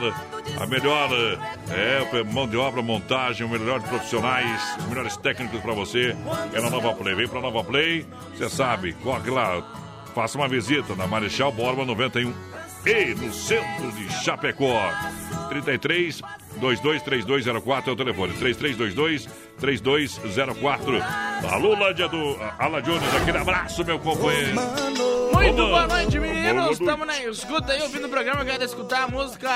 A melhor mão de obra, montagem, o melhor de profissionais, os melhores técnicos para você é na Nova Play. Vem para Nova Play, você sabe, corre lá, faça uma visita na Marechal Borba 91 e no centro de Chapecó. 33-223204 é o telefone, 3322-3204. A Lulândia do Ala Jones, aquele abraço, meu companheiro. Muito boa noite, meninos. Estamos na escuta aí, ouvindo o programa. Eu quero escutar a música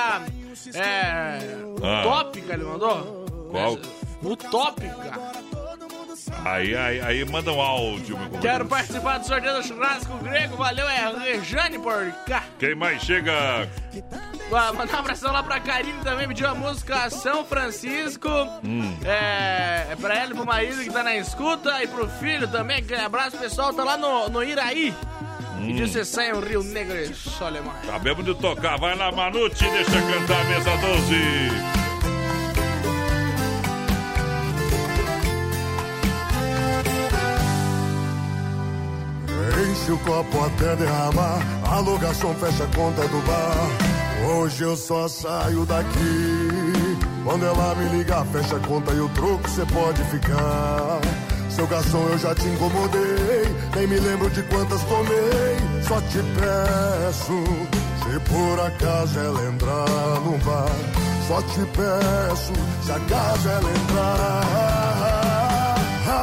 Utópica, ele mandou. Qual? Utópica. Aí manda um áudio, meu companheiro. Quero participar do sorteio do churrasco grego. Valeu, Rejane por cá. Quem mais chega? Mandar um abração lá pra Karine também, pediu a música São Francisco. É pra ela e pro marido que tá na escuta e pro filho também. Aquele abraço, pessoal, tá lá no Iraí. E você sai o Rio Negro e Solimar. Tá bêbado de tocar, vai lá, Manute, deixa cantar a mesa 12. Enche o copo até derramar, a locação fecha a conta do bar. Hoje eu só saio daqui quando ela me ligar, fecha a conta e o troco você pode ficar. Seu garçom, eu já te incomodei, nem me lembro de quantas tomei. Só te peço, se por acaso ela entrar no bar. Só te peço, se acaso ela entrar.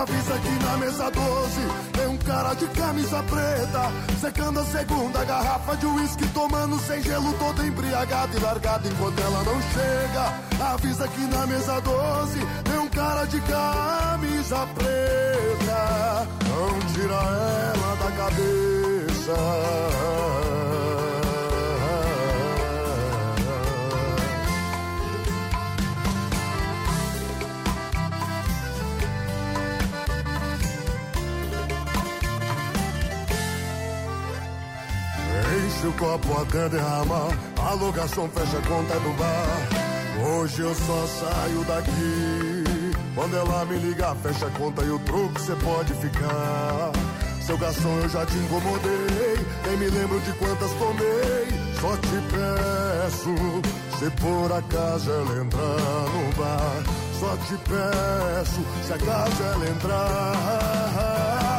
Avisa que na mesa 12 cara de camisa preta, secando a segunda garrafa de uísque, tomando sem gelo, toda embriagada e largada enquanto ela não chega. Avisa que na mesa 12 tem um cara de camisa preta, não tira ela da cabeça. Enche o copo até derramar, a locação fecha a conta do bar. Hoje eu só saio daqui quando ela me ligar, fecha a conta e o troco você pode ficar. Seu garçom, eu já te incomodei, nem me lembro de quantas tomei. Só te peço, se por acaso ela entrar no bar. Só te peço, se acaso ela entrar.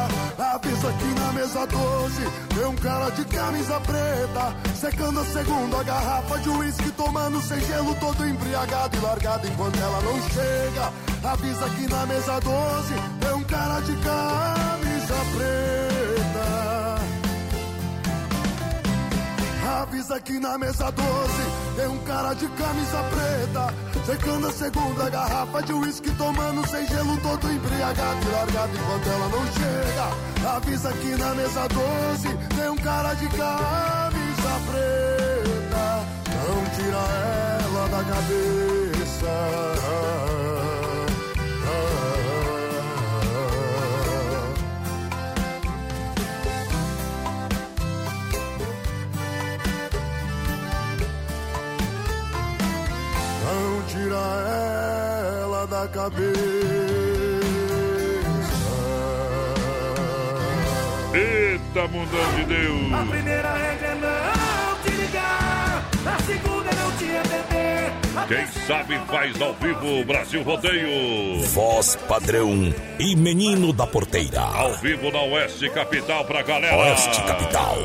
Avisa aqui na mesa 12 tem um cara de camisa preta, secando a segunda garrafa de uísque, tomando sem gelo, todo embriagado e largado enquanto ela não chega. Avisa aqui na mesa 12 tem um cara de camisa preta. Avisa aqui na mesa 12 tem um cara de camisa preta, secando a segunda garrafa de uísque, tomando sem gelo, todo embriagado e largado enquanto ela não chega. Avisa aqui na mesa 12 tem um cara de camisa preta, não tira ela da cabeça. Não tira ela da cabeça. Eita, mundão de Deus! A primeira regra é não te ligar, a segunda é não te atender. Quem sabe faz ao vivo Brasil Rodeio. Voz padrão e menino da porteira. Ao vivo na Oeste Capital pra galera. Oeste Capital.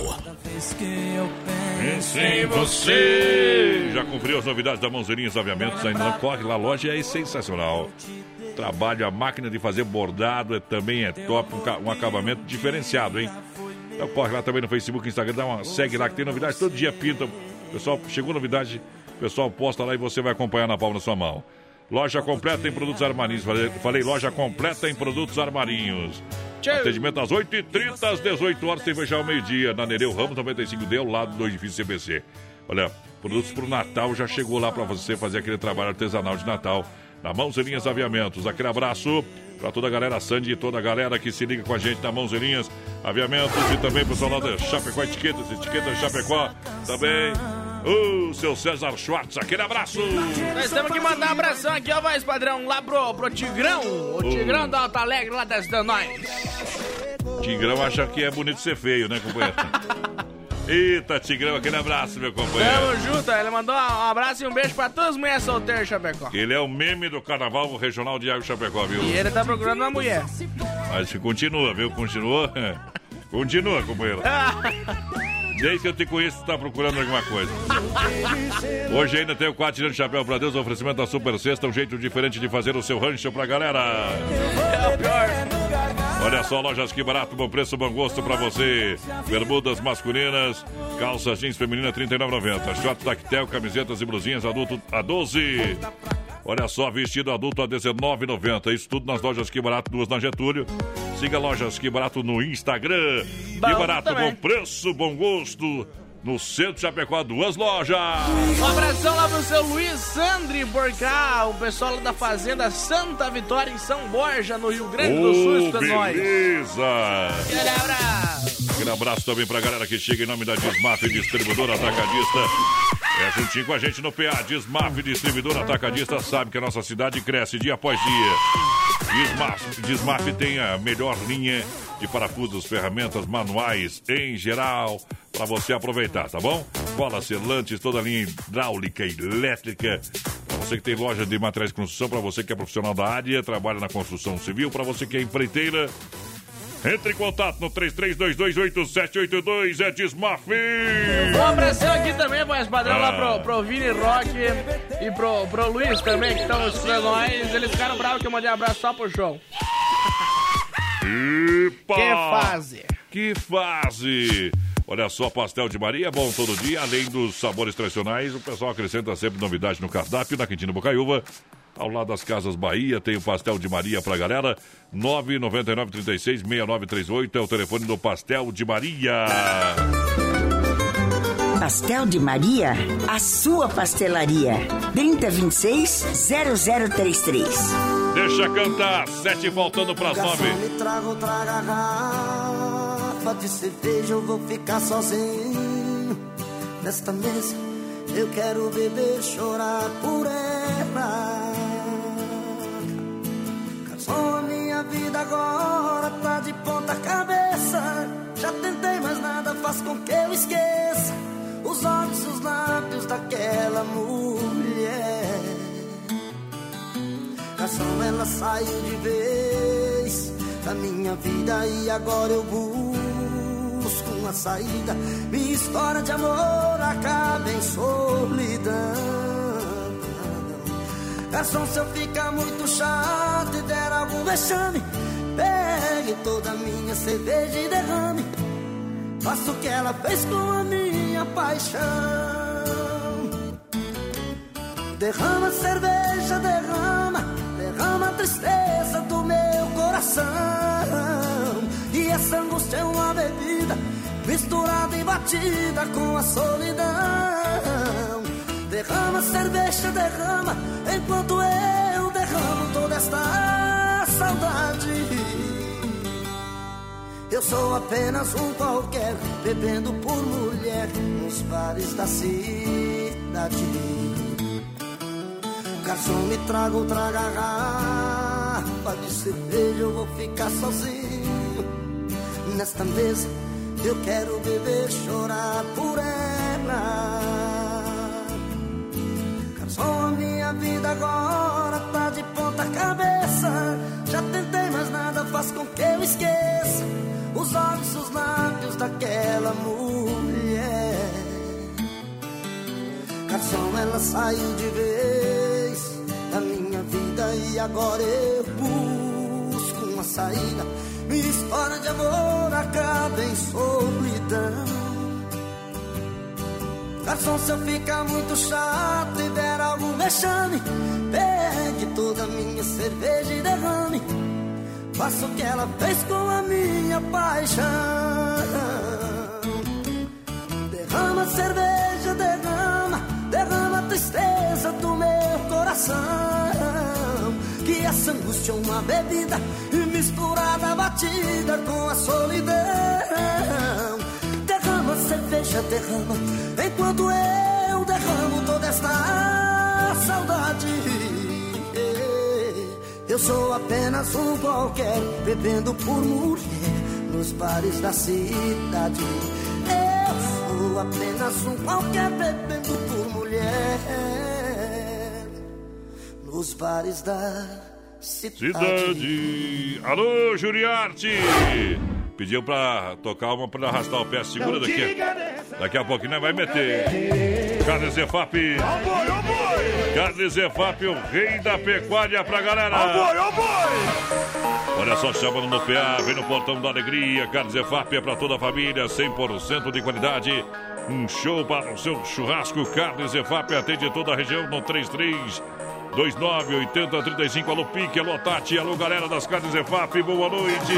Sem você. Já conferiu as novidades da Mãos e Linhas Aviamentos? Ainda não, corre lá, a loja é sensacional. Trabalho, a máquina de fazer bordado também é top, um acabamento diferenciado, hein? Então corre lá também no Facebook, Instagram, dá uma segue lá que tem novidades. Todo dia pinta, pessoal, chegou novidade, o pessoal posta lá e você vai acompanhar na palma da sua mão. Loja completa em produtos armarinhos. Falei loja completa em produtos armarinhos. Atendimento às 8h30, às 18h, sem fechar ao meio-dia. Na Nereu Ramos 95D, ao lado do edifício CBC. Olha, produtos para o Natal já chegou lá para você fazer aquele trabalho artesanal de Natal. Na Mãos e Linhas Aviamentos. Aquele abraço para toda a galera Sandy e toda a galera que se liga com a gente na Mãos e Linhas Aviamentos. E também para o pessoal da Chapecó Etiquetas, Etiqueta Chapecó também. Seu César Schwartz, aquele abraço! Nós temos que mandar um abração aqui, ó, voz padrão, lá pro Tigrão. O Tigrão da Alta Alegre, lá das Danóis. Tigrão acha que é bonito ser feio, né, companheiro? Eita, Tigrão, aquele abraço, meu companheiro. Tamo junto, ele mandou um abraço e um beijo pra todas as mulheres solteiras de Chapecó. Ele é o meme do carnaval regional de Água Chapecó, viu? E ele tá procurando uma mulher. Mas continua, viu? Continua. Continua, companheiro. Desde que eu te conheço, tu tá procurando alguma coisa. Hoje ainda tem o 4 tirando chapéu pra Deus, o oferecimento da Super Cesta, um jeito diferente de fazer o seu rancho pra galera. É o pior. Olha só, Lojas Quebarato, bom preço, bom gosto pra você. Bermudas masculinas, calças jeans feminina R$39,90. Short tactel, camisetas e blusinhas adulto a R$12,00. Olha só, vestido adulto a R$19,90. Isso tudo nas Lojas Quebarato, duas na Getúlio. Siga Lojas Quebarato no Instagram. Quebarato, bom preço, bom gosto. No centro de Chapecó, duas lojas. Um abração lá pro seu Luiz Sandri Borcá, o pessoal lá da Fazenda Santa Vitória, em São Borja, no Rio Grande do Sul. Está nós. Beleza. Aquele abraço. Aquele abraço também pra galera que chega em nome da Desmaf, distribuidora atacadista. É juntinho com a gente no PA. Desmaf, distribuidor atacadista, sabe que a nossa cidade cresce dia após dia. Desmaf tem a melhor linha de parafusos, ferramentas, manuais em geral, para você aproveitar, tá bom? Cola, selantes, toda a linha hidráulica, elétrica. Para você que tem loja de materiais de construção, para você que é profissional da área, trabalha na construção civil, para você que é empreiteira, entre em contato no 33228782, é Desmaf. Um abração aqui também, mais padrão, lá pro Vini Rock e pro Luiz também, que estão escutando nós. Eles ficaram bravos que eu mandei um abraço só pro show. Epa! Que fase! Que fase! Olha só, pastel de Maria, bom todo dia. Além dos sabores tradicionais, o pessoal acrescenta sempre novidade no cardápio, na Quintina Bocaiúva. Ao lado das Casas Bahia, tem o Pastel de Maria pra galera. 999-36-6938 é o telefone do Pastel de Maria. Pastel de Maria, a sua pastelaria. 3026-0033. Deixa cantar, 7 faltando pras 9. Me traga outra garrafa de cerveja, eu vou ficar sozinho nesta mesa. Eu quero beber, chorar por ela. Casou a minha vida, agora tá de ponta cabeça. Já tentei, mas nada faz com que eu esqueça os olhos, os lábios daquela mulher. Casou, ela saiu de vez da minha vida e agora eu busco uma saída. Minha história de amor acaba em solidão. Garçom, se eu ficar muito chato e der algum vexame, pegue toda a minha cerveja e derrame. Faça o que ela fez com a minha paixão. Derrama cerveja, derrama, derrama a tristeza do meu coração. E essa angústia é uma bebida misturada e batida com a solidão. Derrama cerveja, derrama, enquanto eu derramo toda esta saudade. Eu sou apenas um qualquer, bebendo por mulher nos bares da cidade. Garçom, me traga outra garrafa de cerveja, eu vou ficar sozinho nesta mesa, eu quero beber, chorar por ela. Garçom, a minha vida agora tá de ponta cabeça. Já tentei, mas nada faz com que eu esqueça os olhos, os lábios daquela mulher. Garçom, ela saiu de vez da minha vida e agora eu busco uma saída. Minha história de amor acaba em solidão. Garçom, se eu ficar muito chato e der algum vexame, pegue toda a minha cerveja e derrame. Faça o que ela fez com a minha paixão. Derrama cerveja, derrama, derrama a tristeza do meu coração. Que essa angústia é uma bebida misturada, batida com a solidão. Derrama cerveja, derrama, enquanto eu derramo toda esta saudade. Eu sou apenas um qualquer, bebendo por mulher nos bares da cidade. Eu sou apenas um qualquer bebendo por mulher nos bares da cidade. Alô, Juriarte! Pediu pra tocar uma pra arrastar o pé, segura daqui. Daqui a pouquinho nós vai meter. Carne Zefap. Carne Zefap, o rei da pecuária pra galera. Olha só, chamando no PA, vem no portão da alegria. Carne Zefap é pra toda a família, 100% de qualidade. Um show para o seu churrasco. Carne Zefap atende toda a região no 33-29-80-35. Alô, Pique, alô, Tati, alô, galera das Carnes Zefap. Boa noite.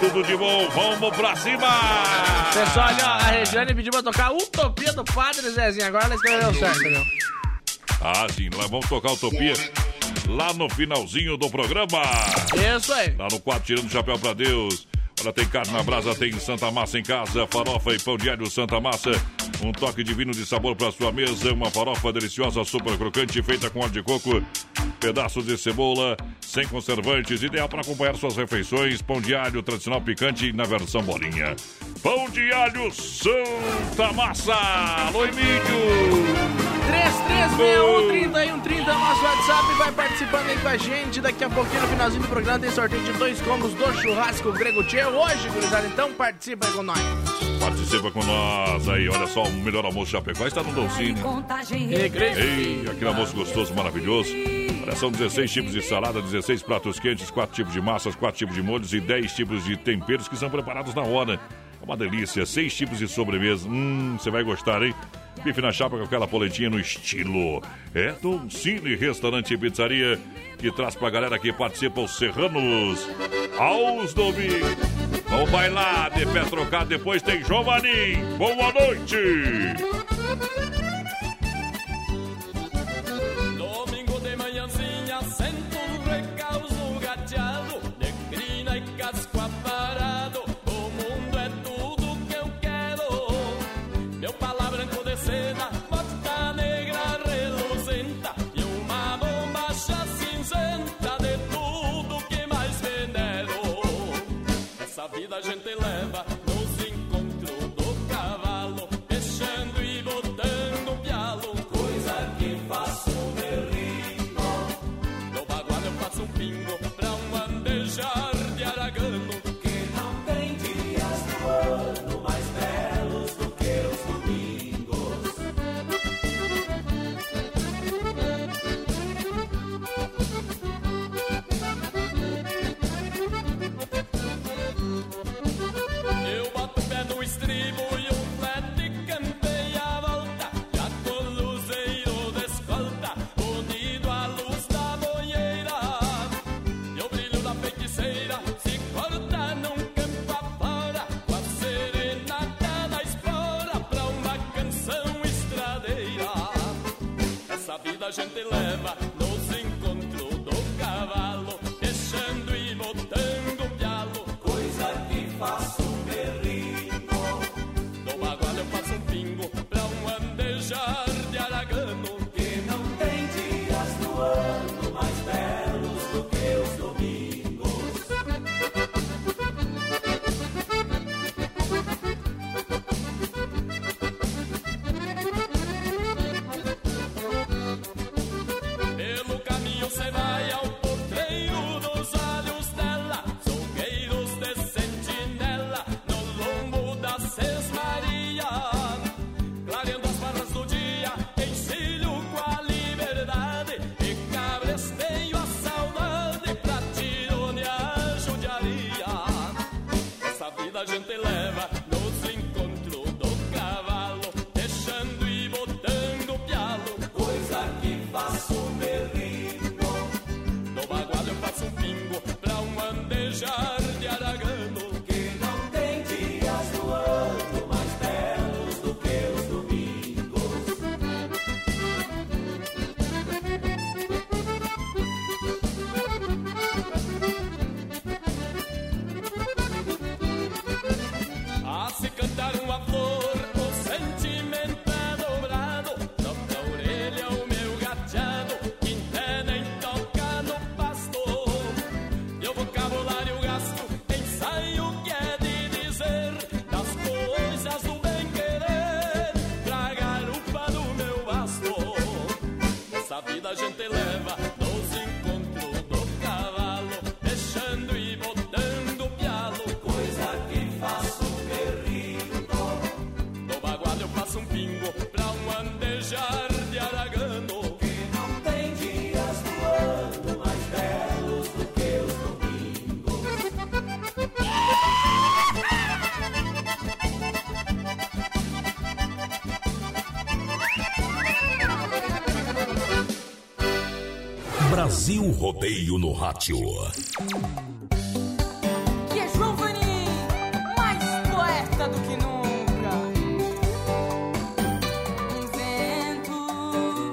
Tudo de bom, vamos pra cima! Pessoal, ali, ó, a Regiane pediu pra tocar Utopia do Padre Zezinho. Agora ela escreveu certo, entendeu? Ah, sim, nós vamos tocar Utopia lá no finalzinho do programa. Isso aí. Lá no quadro Tirando o Chapéu pra Deus. Olha, tem carne na brasa, tem Santa Massa em casa, farofa e pão diário Santa Massa. Um toque divino de sabor pra sua mesa. Uma farofa deliciosa, super crocante, feita com óleo de coco, pedaços de cebola, sem conservantes, ideal para acompanhar suas refeições. Pão de alho tradicional picante na versão bolinha. Pão de alho Santa Massa. Alô, Emílio! 3361-3130, nosso WhatsApp, vai participando aí com a gente. Daqui a pouquinho, no finalzinho do programa, tem sorteio de 2 combos do churrasco Gregotchê. Hoje, gurizada, então participa aí com nós. Participa com nós aí, olha só, o melhor almoço Chapecó está no Dolcine. Ei, aquele almoço gostoso, maravilhoso. Olha, são 16 tipos de salada, 16 pratos quentes, 4 tipos de massas, 4 tipos de molhos e 10 tipos de temperos que são preparados na hora. É uma delícia, 6 tipos de sobremesa. Você vai gostar, hein? Bife na chapa com aquela polentinha no estilo. É Dolcine, restaurante e pizzaria que traz pra galera que participa os serranos aos domingos. Vamos bailar, de pé trocado, depois tem Giovanni. Boa noite! Domingo de manhãzinha, sento no recauso gateado, de crina e casco aparado, o mundo é tudo que eu quero. Meu pala branco de seda, bota negra reluzenta, e uma bombacha cinzenta de tudo que mais venero. A vida a gente leva nos encontros do cavalo, deixando Brasil Rodeio no Rádio. Que é João Vanim, mais poeta do que nunca. Um vento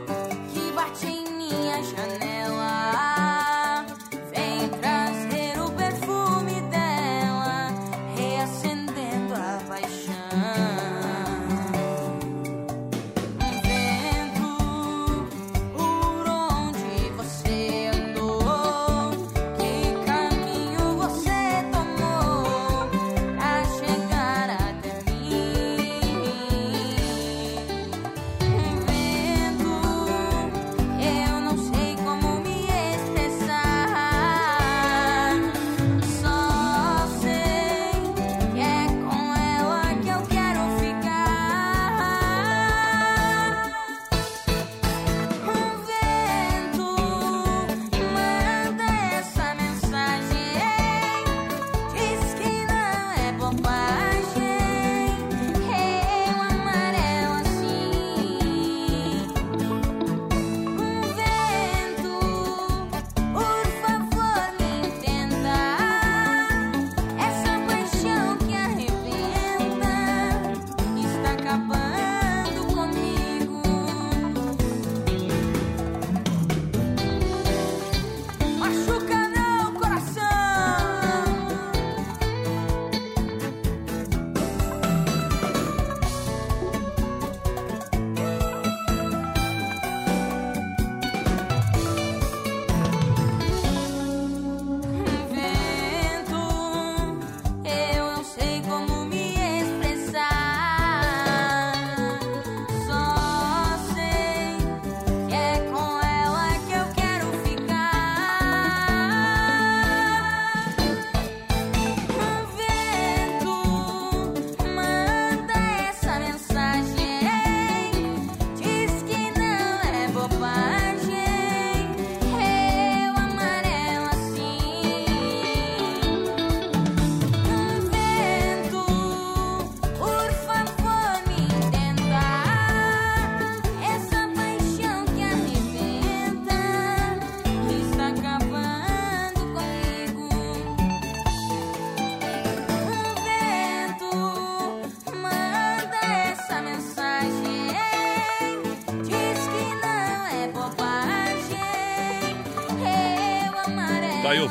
que bate em minha janela vem trazer o perfume dela, reacendendo a paixão.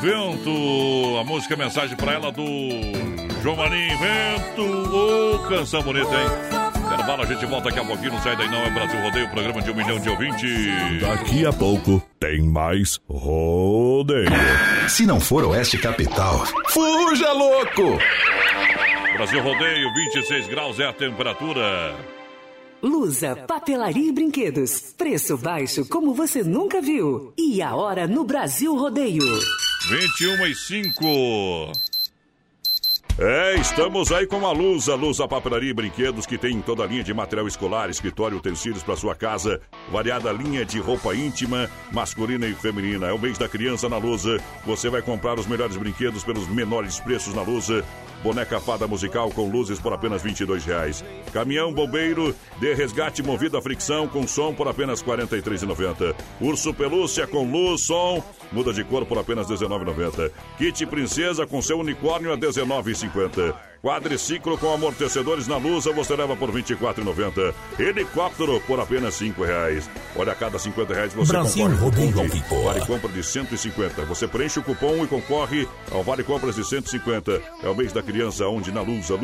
Vento, a música, a mensagem pra ela do João Marinho. Vento, ô, oh, canção bonita, hein? Intervalo, a gente volta daqui a pouquinho, não sai daí não, é Brasil Rodeio, programa de 1 milhão de ouvintes. Daqui a pouco tem mais rodeio. Se não for Oeste Capital, fuja, louco! Brasil Rodeio, 26 graus é a temperatura. Lusa, papelaria e brinquedos. Preço baixo como você nunca viu. E a hora no Brasil Rodeio. 21:05. É, estamos aí com a Lusa Papelaria e Brinquedos, que tem toda a linha de material escolar, escritório, utensílios para sua casa, variada linha de roupa íntima, masculina e feminina. É o mês da criança na Lusa. Você vai comprar os melhores brinquedos pelos menores preços na Lusa. Boneca fada musical com luzes por apenas R$22. Caminhão bombeiro de resgate movido a fricção com som por apenas R$43,90. Urso pelúcia com luz, som, muda de cor por apenas R$19,90. Kit princesa com seu unicórnio a R$19,50. Quadriciclo com amortecedores na Lusa você leva por R$24,90. Helicóptero por apenas R$5. Olha, a cada R$50 você Brasil concorre ao Vale Compra de 150. Você preenche o cupom e concorre ao Vale Compras de 150. É o mês da criança, onde na Lusa,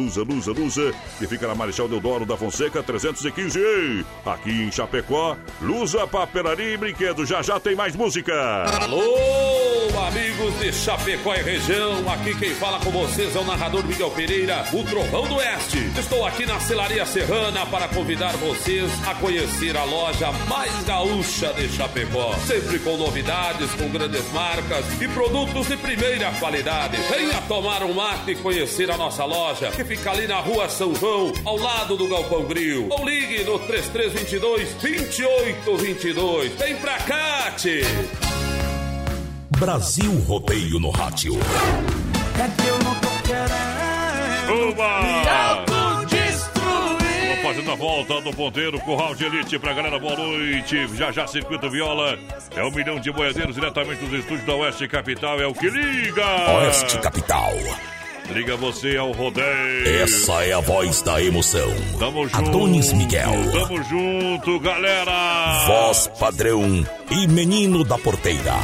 que fica na Marechal Deodoro da Fonseca 315. Aqui em Chapecó, Lusa Papelaria e Brinquedos. Já tem mais música. Alô, amigos de Chapecó e região. Aqui quem fala com vocês é o narrador Miguel Pereira, o Trovão do Oeste. Estou aqui na Selaria Serrana para convidar vocês a conhecer a loja mais gaúcha de Chapecó. Sempre com novidades, com grandes marcas e produtos de primeira qualidade. Venha tomar um mate e conhecer a nossa loja, que fica ali na Rua São João, ao lado do Galpão Grill. Ou ligue no 3322-2822. Vem pra cá, tchê! Brasil Rodeio no Rádio. É que eu não tô querendo. Uma! Me autodestruir! Vou fazendo a a volta do ponteiro, curral de elite pra galera, boa noite. Já já, Circuito Viola, é 1 milhão de boiadeiros diretamente dos estúdios da Oeste Capital, é o que liga! Oeste Capital. Liga você ao rodeio. Essa é a voz da emoção. Tamo junto. Adonis Miguel. Tamo junto, galera. Voz padrão e menino da porteira.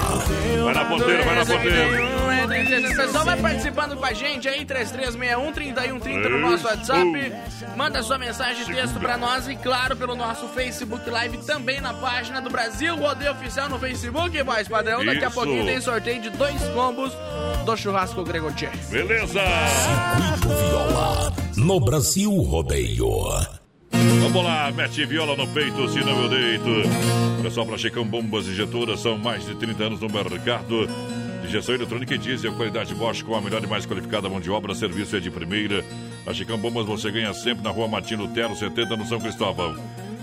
Vai na porteira, vai na porteira. O pessoal vai participando com a gente aí, 3361-3130 no nosso WhatsApp. Manda sua mensagem de texto pra nós e, claro, pelo nosso Facebook Live, também na página do Brasil Rodeio Oficial no Facebook, voz padrão. Daqui a pouquinho tem sorteio de 2 combos do churrasco Gregotchê. Beleza! Circuito Viola no Brasil Rodeio. Vamos lá, mete viola no peito, se não eu deito. Pessoal, pra Chicão Bombas Injetoras, são mais de 30 anos no mercado. Injeção eletrônica e diesel, qualidade Bosch, com a melhor e mais qualificada mão de obra, serviço é de primeira. A Chicão Bombas você ganha sempre na rua Martim Lutero, 70, no São Cristóvão.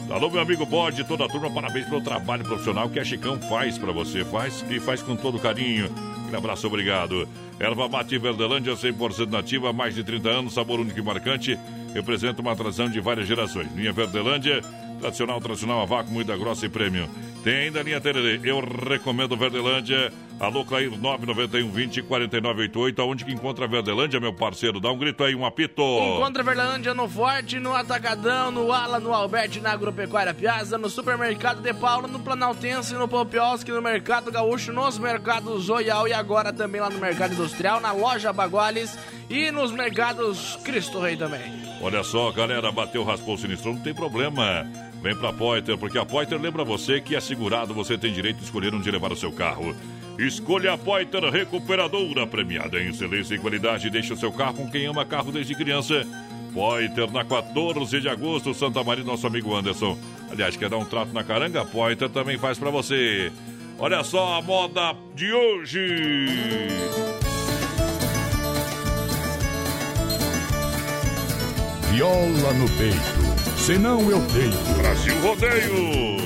Alô, meu amigo Bode, toda a turma, parabéns pelo trabalho profissional que a Chicão faz pra você. Faz e faz com todo carinho. Um abraço, obrigado. Erva mate Verdelândia, 100% nativa, mais de 30 anos, sabor único e marcante. Representa uma atração de várias gerações. Linha Verdelândia, tradicional, a vácuo, muita grossa e prêmio. Tem ainda a linha Tererê. Eu recomendo Verdelândia. Alô, Clair, 991-20-4988. Aonde que encontra a Verdelândia, meu parceiro? Dá um grito aí, um apito. Encontra a Verdelândia no Forte, no Atacadão, no Ala, no Alberti, na Agropecuária Piazza, no Supermercado de Paulo, no Planaltense, no Pompiowski, no Mercado Gaúcho, nos Mercados Zoial e agora também lá no Mercado Industrial, na Loja Baguales e nos Mercados Cristo Rei também. Olha só, galera, bateu, raspou, sinistrou, não tem problema. Vem pra Poiter, porque a Poiter lembra você que é segurado, você tem direito de escolher onde levar o seu carro. Escolha a Poiter Recuperadora, premiada em excelência e qualidade. Deixa o seu carro com quem ama carro desde criança. Poiter, na 14 de agosto, Santa Maria, nosso amigo Anderson. Aliás, quer dar um trato na caranga? Poiter também faz pra você. Olha só a moda de hoje. Viola no peito, senão eu deito. Brasil Rodeio.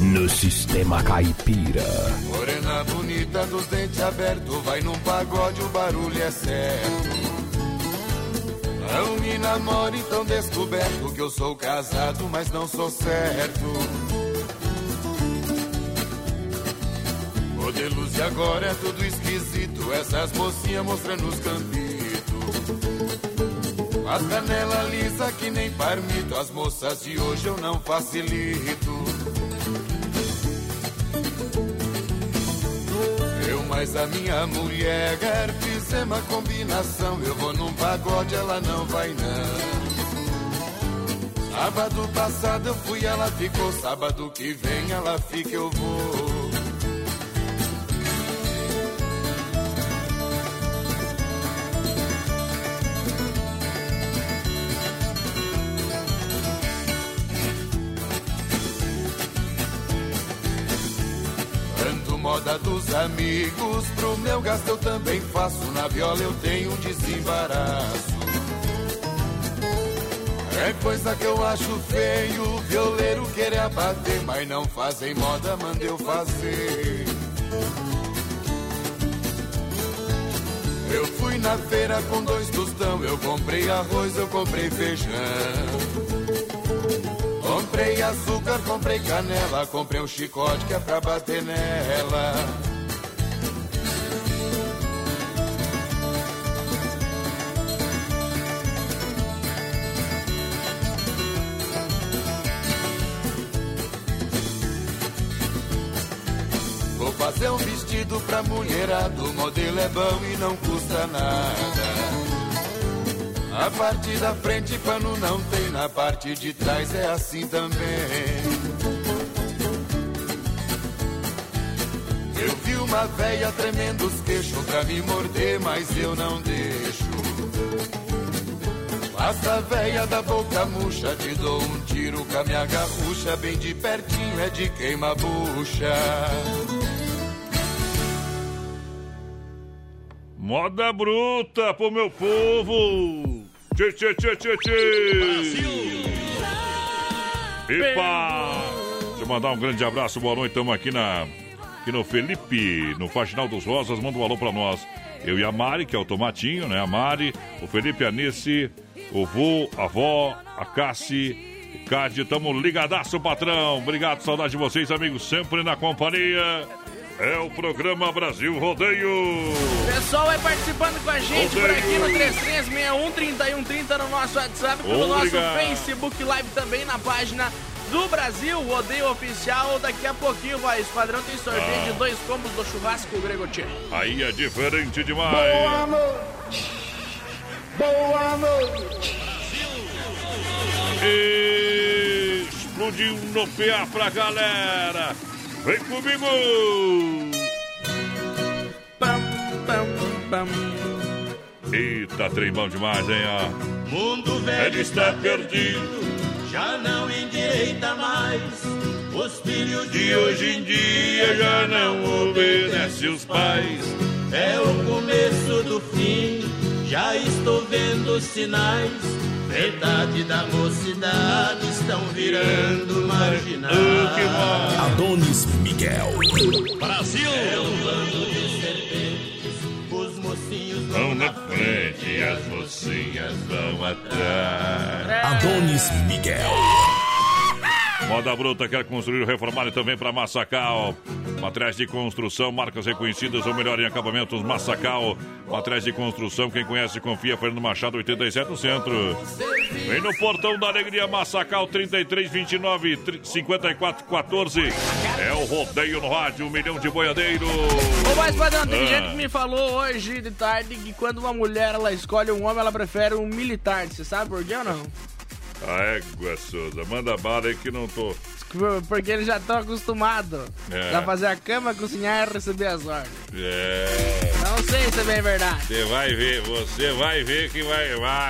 No sistema caipira, morena bonita dos dentes abertos, vai num pagode, o barulho é certo. Não me namore tão descoberto, que eu sou casado, mas não sou certo. O de luz de agora é tudo esquisito, essas mocinhas mostrando os campitos. As canelas lisa que nem parmito, as moças de hoje eu não facilito. Mas a minha mulher quer fazer uma combinação. Eu vou num pagode, ela não vai não. Sábado passado eu fui, ela ficou. Sábado que vem ela fica, eu vou. Moda dos amigos, pro meu gasto eu também faço. Na viola eu tenho um desembaraço. É coisa que eu acho feio, violeiro querer abater, mas não fazem moda, manda eu fazer. Eu fui na feira com 2 tostão, eu comprei arroz, eu comprei feijão. Comprei açúcar, comprei canela, comprei um chicote que é pra bater nela. Vou fazer um vestido pra mulherada, o modelo é bom e não custa nada. A parte da frente pano não tem, na parte de trás é assim também. Eu vi uma véia tremendo os queixos pra me morder, mas eu não deixo. Passa a véia da boca murcha, te dou um tiro com a minha garrucha, bem de pertinho é de queima-bucha. Moda bruta pro meu povo. Tchê, tchê, tchê, tchê, tchê. Brasil! Epa! Deixa eu mandar um grande abraço, boa noite. Estamos aqui, aqui no Felipe, no Faxinal dos Rosas. Manda um alô pra nós. Eu e a Mari, que é o Tomatinho, né? A Mari, o Felipe, a Nice, o vô, a avó, a Cassi, Card, tamo ligadaço, patrão. Obrigado, saudade de vocês, amigos, sempre na companhia. É o programa Brasil Rodeio. O pessoal vai participando com a gente por aqui no 3361-3130 no nosso WhatsApp, pelo nosso Facebook Live também na página do Brasil Rodeio Oficial. Daqui a pouquinho, voz padrão, tem sorteio de 2 combos do churrasco Gregotchê. Aí é diferente demais. Boa noite. Boa noite. Explodiu no PA pra galera. Vem comigo! Eita, trem bom demais, hein? Ó. Mundo velho está perdido, já não endireita mais. Os filhos de hoje em dia já não obedecem os pais. É o começo do fim, já estou vendo sinais. Metade da mocidade estão virando marginais. Adonis Miguel. Brasil! É um bando de serpentes. Os mocinhos vão na frente e as mocinhas vão atrás. Adonis Miguel. Moda Bruta quer construir ou reformar e também para Massacal. Materiais de construção, marcas reconhecidas ou melhor em acabamentos, Massacal. Materiais de construção, quem conhece confia, Fernando Machado, 87 no centro. Vem no Portão da Alegria, Massacal, 3329-5414. É o Rodeio no Rádio, 1 milhão de boiadeiros. Ô, mais padrão, tem gente que me falou hoje de tarde que quando uma mulher ela escolhe um homem, ela prefere um militar. Você sabe por quê ou não? A égua, Souza, manda bala aí que não tô. Porque eles já estão acostumados a fazer a cama, cozinhar e receber as ordens. É. Não sei se é bem verdade. Você vai ver que vai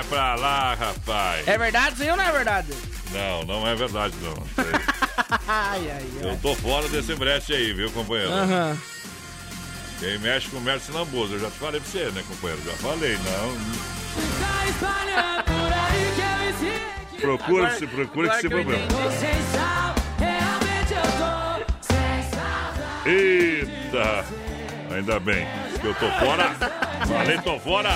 pra lá, rapaz. É verdade sim ou não é verdade? Não, não é verdade não. Ai, ai, ai. Eu tô fora desse breche aí, viu, companheiro? Aham. Uhum. Quem mexe com o Mércio Lambuza, eu já te falei pra você, né, companheiro? Já falei, não. Procura-se, procura-se problema. Eita! Ainda bem que eu tô fora. Falei, tô fora.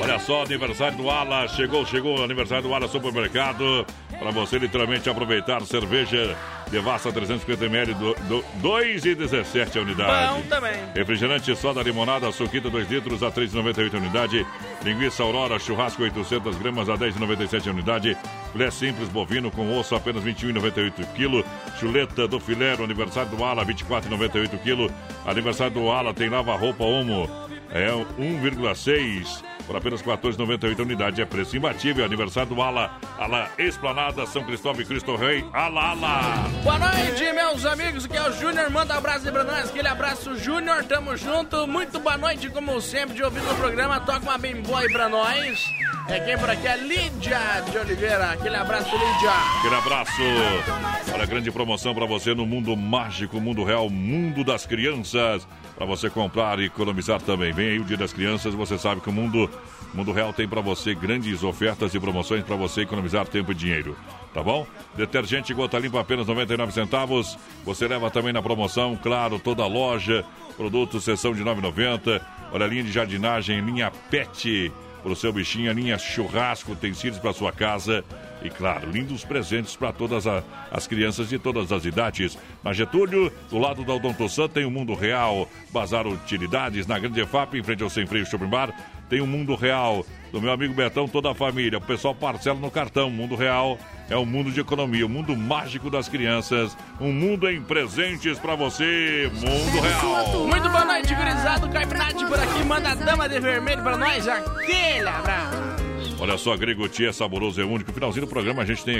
Olha só, aniversário do Ala. Chegou o aniversário do Ala Supermercado. Para você literalmente aproveitar, cerveja Devassa 350ml, 2,17 a unidade. Bom também. Refrigerante soda limonada, suquita 2 litros a 3,98 a unidade. Linguiça Aurora, churrasco 800 gramas a 10,97 a unidade. Filé simples bovino com osso apenas 21,98 kg. Chuleta do filé, aniversário do Ala, 24,98 kg. Aniversário do Ala tem lava-roupa Omo, é 1,6 por apenas 14,98 a unidade, é preço imbatível. Aniversário do Ala, Ala Esplanada, São Cristóvão e Cristo Rei, Ala Ala. Boa noite, meus amigos, aqui é o Júnior, manda um abraço pra nós, aquele abraço, Júnior, tamo junto, muito boa noite, como sempre, de ouvir no programa, toca uma bem boa aí pra nós. É quem por aqui é Lídia de Oliveira, aquele abraço, Lídia. Aquele abraço. Olha, grande promoção pra você no mundo mágico, mundo real, mundo das crianças. Para você comprar e economizar também. Vem aí o Dia das Crianças, você sabe que o Mundo Real tem para você grandes ofertas e promoções para você economizar tempo e dinheiro. Tá bom? Detergente Gota Limpa apenas 99 centavos. Você leva também na promoção, claro, toda a loja, produtos, seção de 9,90. Olha, linha de jardinagem, linha pet para o seu bichinho, linha churrasco, utensílios para sua casa. E claro, lindos presentes para todas as crianças de todas as idades. Na Getúlio, do lado da Odonto San, tem o Mundo Real Bazar Utilidades. Na Grande FAP, em frente ao Sem Freio Shopping Bar, tem o Mundo Real do meu amigo Betão, toda a família. O pessoal parcela no cartão. O Mundo Real é um mundo de economia, o mundo mágico das crianças. Um mundo em presentes para você, Mundo Real. Muito boa noite, gurizado. Caipinati por aqui, manda a dama de vermelho para nós. Aquele abraço. Olha só, Gregotchê é saboroso, é único. No finalzinho do programa a gente tem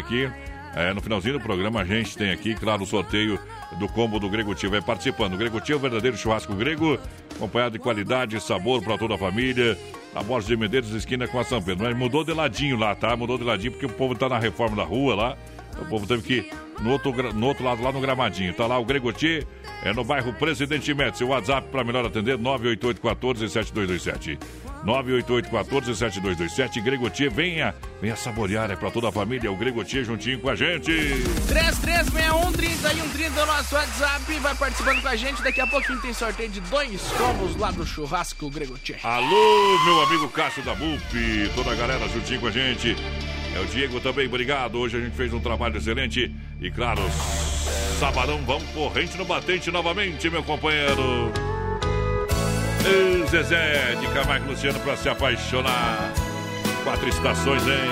aqui, claro, o sorteio do combo do Gregotchê. Vai participando. Gregotchê é o verdadeiro churrasco grego, acompanhado de qualidade e sabor para toda a família. Na Borges de Medeiros, esquina com a São Pedro. Mas mudou de ladinho lá, tá? Mudou de ladinho porque o povo tá na reforma da rua lá. O povo teve que ir no outro lado, lá no Gramadinho. Tá lá o Gregotchê, é no bairro Presidente Médici. Seu WhatsApp para melhor atender, 988-14-7227. 988-14-7227. Gregotchê, venha saborear, é pra toda a família. O Gregotchê juntinho com a gente. 3361-3130 é o nosso WhatsApp. Vai participando com a gente. Daqui a pouquinho tem sorteio de 2 combos lá do churrasco Gregotchê. Alô, meu amigo Cássio da MUP, toda a galera juntinho com a gente. É o Diego também, obrigado. Hoje a gente fez um trabalho excelente. E claro, sabadão, vamos corrente no batente novamente, meu companheiro. E Zezé de Camargo Luciano pra se apaixonar. 4 estações, hein?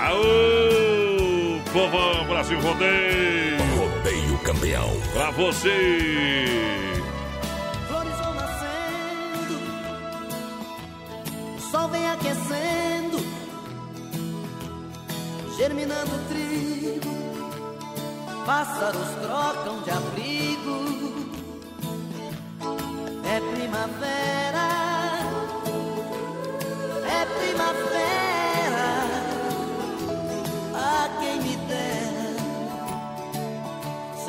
Aô, povão, Brasil Rodeio. Rodeio campeão. Pra você. O sol vem aquecendo, germinando o trigo, pássaros trocam de abrigo. É primavera, é primavera. Ah, quem me dera,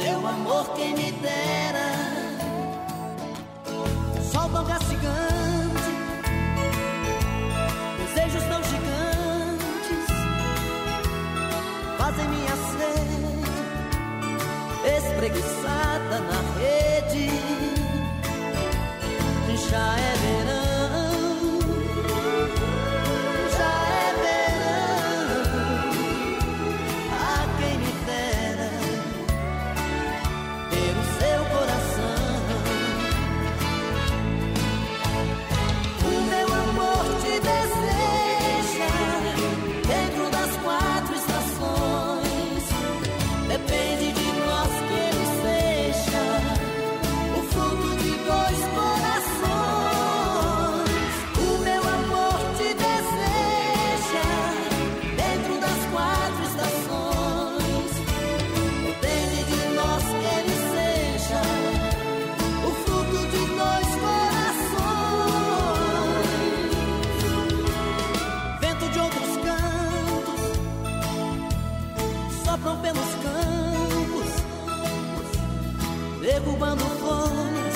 seu amor, quem me dera. Sol tão castigando, tão gigantes, fazem minha sede espreguiçada na rede. Já é verão, já é verão. Ah, quem me dera ter o seu coração. O meu amor te deseja pelos campos, derrubando flores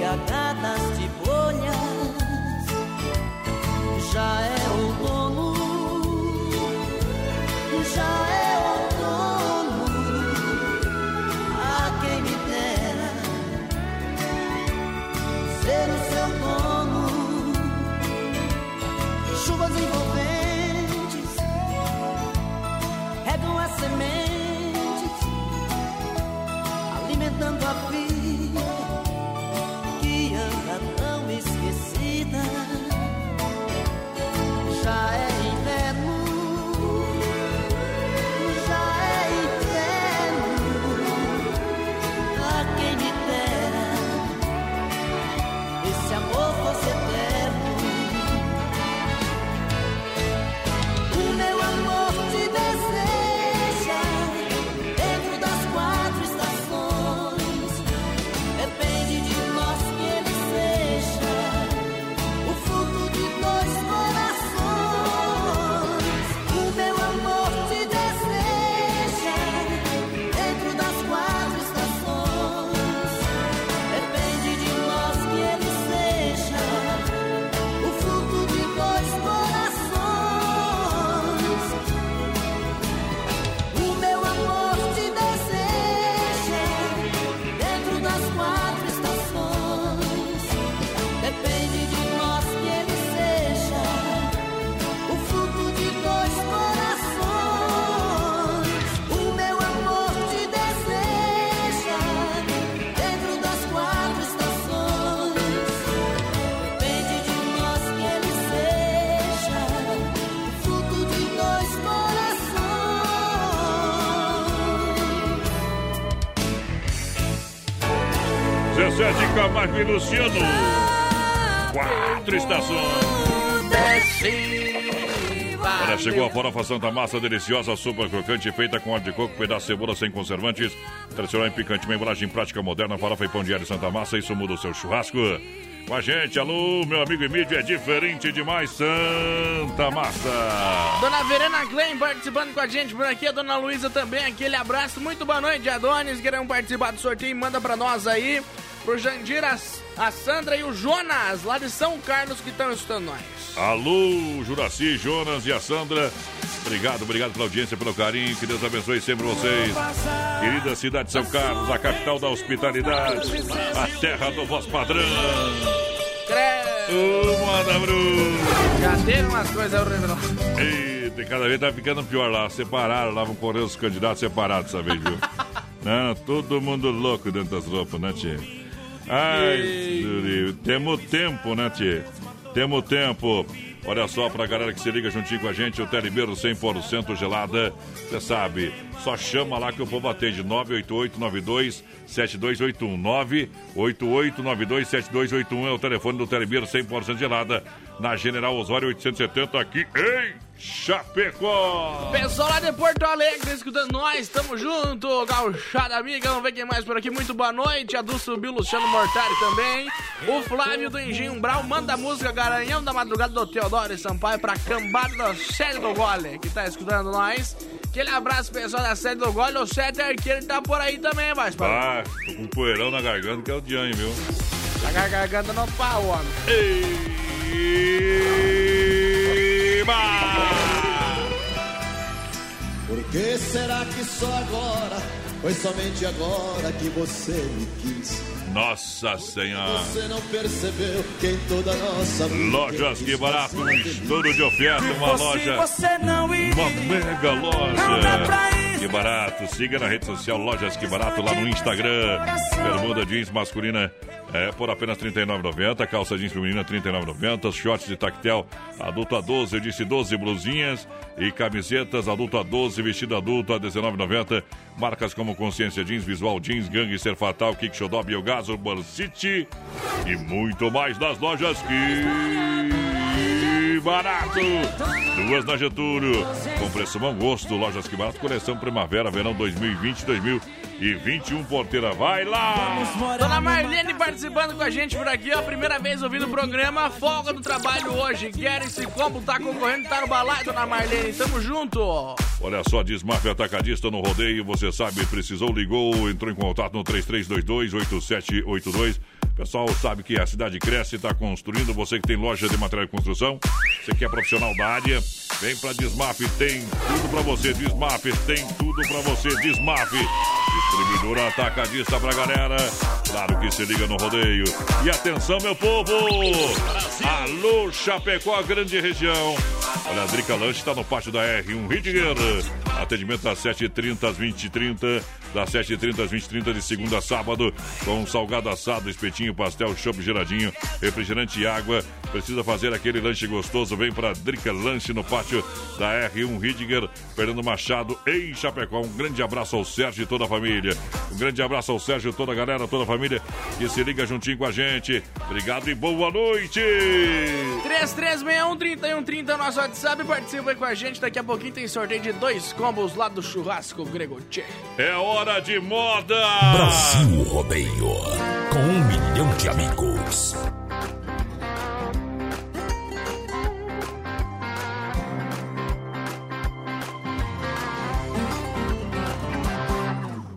embriagadas de bolhas. Já é outono, já é outono. Ah, quem me dera ser o seu dono. Chuvas envolvendo sementes, alimentando a vida que anda tão esquecida. Já é inverno, já é inverno. Ah, quem me dera esse amor fosse eterno. O meu amor te deseja de Camargo e Luciano. 4 estações. Olha, chegou a farofa Santa Massa, deliciosa, super crocante, feita com óleo de coco, pedaço de cebola sem conservantes, tradicional e picante, uma embalagem prática moderna, farofa e pão diário Santa Massa, isso muda o seu churrasco. Com a gente, alô, meu amigo Emílio, é diferente demais, Santa Massa. Dona Verena Glenn participando com a gente por aqui, a Dona Luísa também, aquele abraço, muito boa noite, Adonis, queremos participar do sorteio, manda pra nós aí. Pro Jandir, a Sandra e o Jonas, lá de São Carlos, que estão escutando nós. Alô, Juraci, Jonas e a Sandra. Obrigado pela audiência, pelo carinho. Que Deus abençoe sempre vocês. Querida cidade de São Carlos, a capital da hospitalidade, a terra do voz padrão. Credo. Uma da Bruxa. Já teve umas coisas horríveis. e cada vez tá ficando pior lá. Separaram lá, vão correr os candidatos separados essa vez, viu? Não, todo mundo louco dentro das roupas, né, tchê? Ai, temos tempo, né, tchê? Temos tempo. Olha só, pra galera que se liga juntinho com a gente, o Telebirro 100% gelada, você sabe, só chama lá que o povo atende, 988-92-7281, 988-92-7281 é o telefone do Telebirro 100% gelada, na General Osório 870, aqui em Chapecó. Pessoal lá de Porto Alegre, escutando nós, tamo junto, gauchada amiga, vamos ver quem mais por aqui, muito boa noite, a Du subiu, Luciano Mortari também, o Flávio do Engenho Umbral, manda a música Garanhão da Madrugada do Teodoro e Sampaio pra cambada da Sede do Gole, que tá escutando nós, aquele abraço pessoal da Sede do Gole, o Sete Arqueiro tá por aí também, mas... Ah, tô com um poeirão na garganta que é o Diane, viu? Tá a garganta no pau, homem. Eba! Por que será que só agora, foi somente agora que você me quis? Nossa Senhora! Você não percebeu que em toda nossa vida... Lojas Quebarato, um estudo de oferta, uma loja, uma mega loja. Quebarato, siga na rede social Lojas Quebarato, lá no Instagram. Bermuda jeans masculina é por apenas R$ 39,90, calça jeans feminina R$ 39,90, shorts de tactel adulto a 12, eu disse 12, blusinhas e camisetas adulto a 12, vestido adulto a R$ 19,90. Marcas como Consciência Jeans, Visual Jeans, Gangster Fatal, Kick Show, Biogás, Urban City e muito mais nas Lojas Quebarato. Duas na Getúlio, com preço bom gosto, Lojas Quebarato, coleção Primavera, Verão 2020-2021, porteira, vai lá! Dona Marlene participando com a gente por aqui, ó, primeira vez ouvindo o programa, folga do trabalho hoje, querem se combo, tá concorrendo, tá no balaio, Dona Marlene, tamo junto! Olha só, Desmaf Atacadista no rodeio, você sabe, precisou, ligou, entrou em contato no 3322-8782. O pessoal sabe que a cidade cresce, está construindo. Você que tem loja de material de construção, você que é profissional da área, vem para Desmaf, tem tudo para você. Desmaf, tem tudo para você. Desmaf, distribuidora atacadista para galera. Claro que se liga no rodeio. E atenção, meu povo! Alô, Chapecó, a grande região. Olha, a Drica Lanche está no pátio da R1 Ridiger. Atendimento das 7h30 às 20h30. Das 7h30 às 20h30 de segunda a sábado. Com salgado assado, espetinho, pastel, chopp geladinho, refrigerante e água. Precisa fazer aquele lanche gostoso? Vem para Drica Lanche no pátio da R1 Ridiger. Fernando Machado em Chapecó. Um grande abraço ao Sérgio e toda a família. Um grande abraço ao Sérgio, toda a galera, toda a família que se liga juntinho com a gente. Obrigado e boa noite! 3361-3130 nosso WhatsApp, participa aí com a gente. Daqui a pouquinho tem sorteio de 2 combos lá do churrasco Gregotchê. É hora de moda! Brasil Rodeio, com 1 milhão de amigos.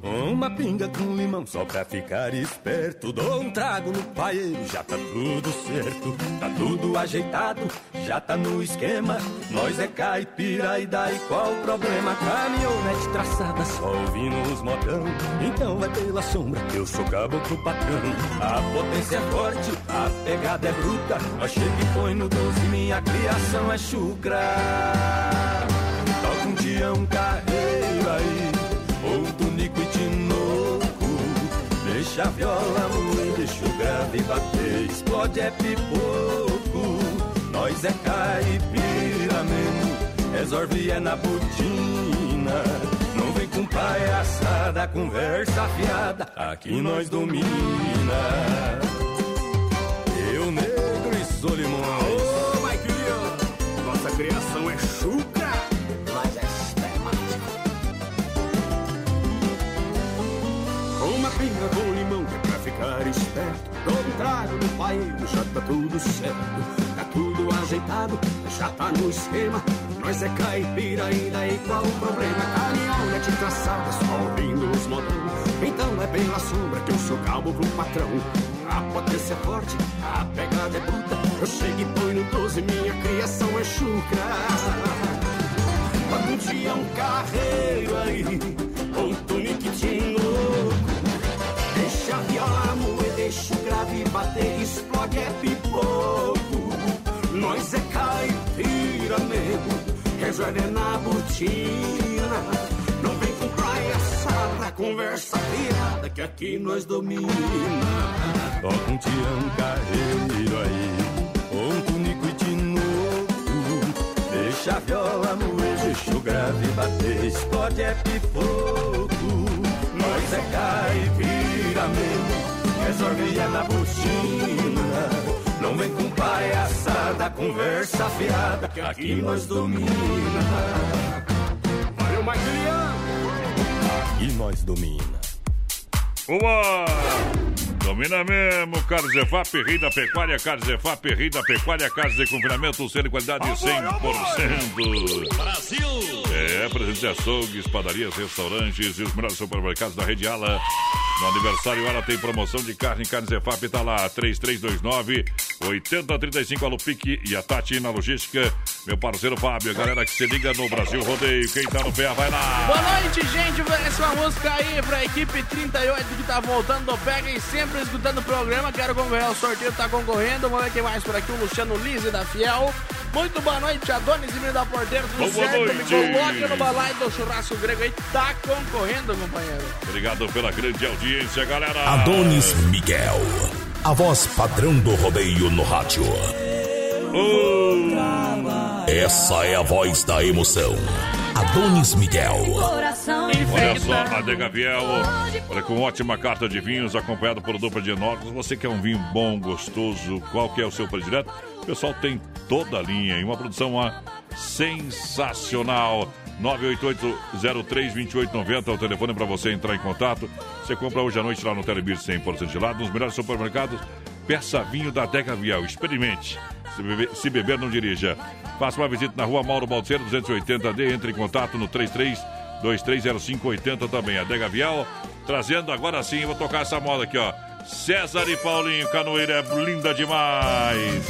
Uma pinga com limão só pra ficar esperto. Dou um trago no paeiro, já tá tudo certo. Tá tudo ajeitado, já tá no esquema. Nós é caipira e daí qual o problema? Caminhonete traçada, só ouvindo os modão. Então vai pela sombra, eu sou caboclo patrão. A potência é forte, a pegada é bruta. Nós chega e põe no doce, minha criação é chucra. Toca um dia um carreiro aí, outro nico e deixa a viola moer, deixa o grave bater, explode é pipoco. Nós é caipira mesmo, resolve é na botina. Não vem com palhaçada, conversa afiada, aqui nós domina. Eu, negro e Solimões, ô, vai criando, nossa criação é chuca, nós é uma pinga com limão que é pra ficar esperto. Todo trago no país, já tá tudo certo. Tá tudo ajeitado, já tá no esquema. Nós é caipira, ainda é igual o problema. Caminhonete traçada, só ouvindo os modão. Então é pela sombra que eu sou caboclo patrão. A potência é forte, a pegada é bruta. Eu chego e põe no 12, minha criação é chucra. Todo dia um carreiro aí, um tuniquitinho louco. Deixa a viola moer, deixa o grave bater, explode é pipoco. Nós é caipira, nego, é cerveja nem na botina. Não vem com palhaçada, conversa fiada, que aqui nós domina. Toca um tirão carreiro aí, um tunico e de novo. Deixa a viola moer, deixa o grave bater, explode é pipoco. Nós é caipira mesmo, resolve é na botina. Não vem com palhaçada, conversa fiada, que aqui nós domina. Valeu, Magrinha! Aqui nós domina. Uma! Domina mesmo, Carne Zefap, rei da pecuária, Carne Zefap, rei da pecuária, casa de confinamento, sendo qualidade 100%. Brasil! É, presente de açougues, padarias, restaurantes e os melhores supermercados da rede Ala. No aniversário Ala tem promoção de carne, Carne Zefap, tá lá, 3329-8035, Alupique e a Tati na logística. Meu parceiro Fábio, a galera que se liga no Brasil Rodeio, quem tá no PA vai lá. Boa noite, gente, essa música aí pra equipe 38 que tá voltando do PEGA e sempre escutando o programa, quero concorrer ao sorteio, tá concorrendo, vamos ver quem mais por aqui, o Luciano Lise da Fiel, muito boa noite, Adonis Miguel da Porteira, tudo certo, me coloque no balai do churrasco grego aí, tá concorrendo, companheiro. Obrigado pela grande audiência, galera. Adonis Miguel, a voz padrão do rodeio no rádio. Essa é a voz da emoção. Adonis Miguel. Olha só, Adega Viel, olha, com ótima carta de vinhos, acompanhado por dupla de enólogos. Você quer um vinho bom, gostoso, qual que é o seu predileto? O pessoal tem toda a linha e uma produção sensacional. 988-03-2890 é o telefone para você entrar em contato. Você compra hoje à noite lá no Telebirro 100% gelado, nos melhores supermercados. Peça vinho da Adega Viel, experimente. Se beber, não dirija. Faça uma visita na rua Mauro Balseiro 280D, entre em contato no 33230580 também. Adega Viel, trazendo agora sim, vou tocar essa moda aqui, ó. César e Paulinho, Canoeira é linda demais.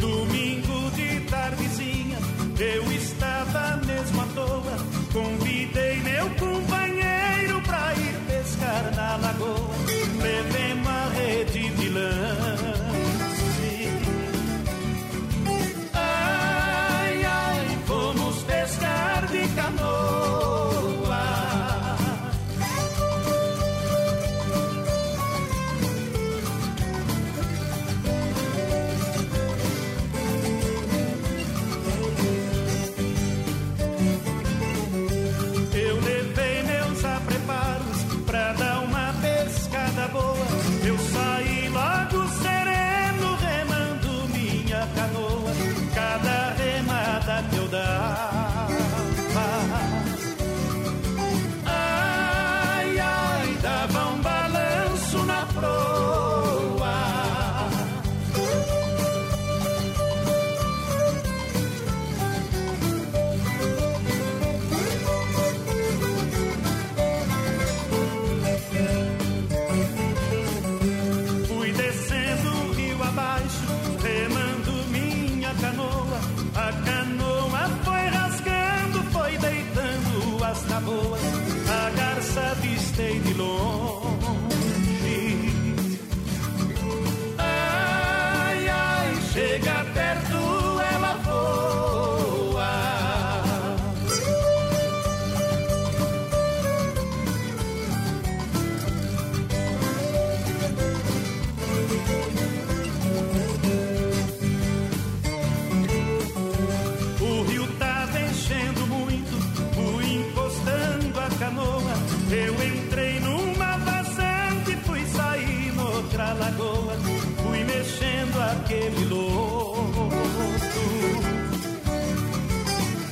Domingo de tardezinha, eu estava mesmo à toa, convidei meu companheiro pra ir pescar na lagoa, levei uma rede de lance, ai, ai, fomos pescar de canoa, a garça avistei de longe, ai, ai, chega perto, ela voa. O rio tá enchendo muito, fui encostando a canoa, eu entrei numa vazante, fui sair noutra lagoa, fui mexendo aquele louco,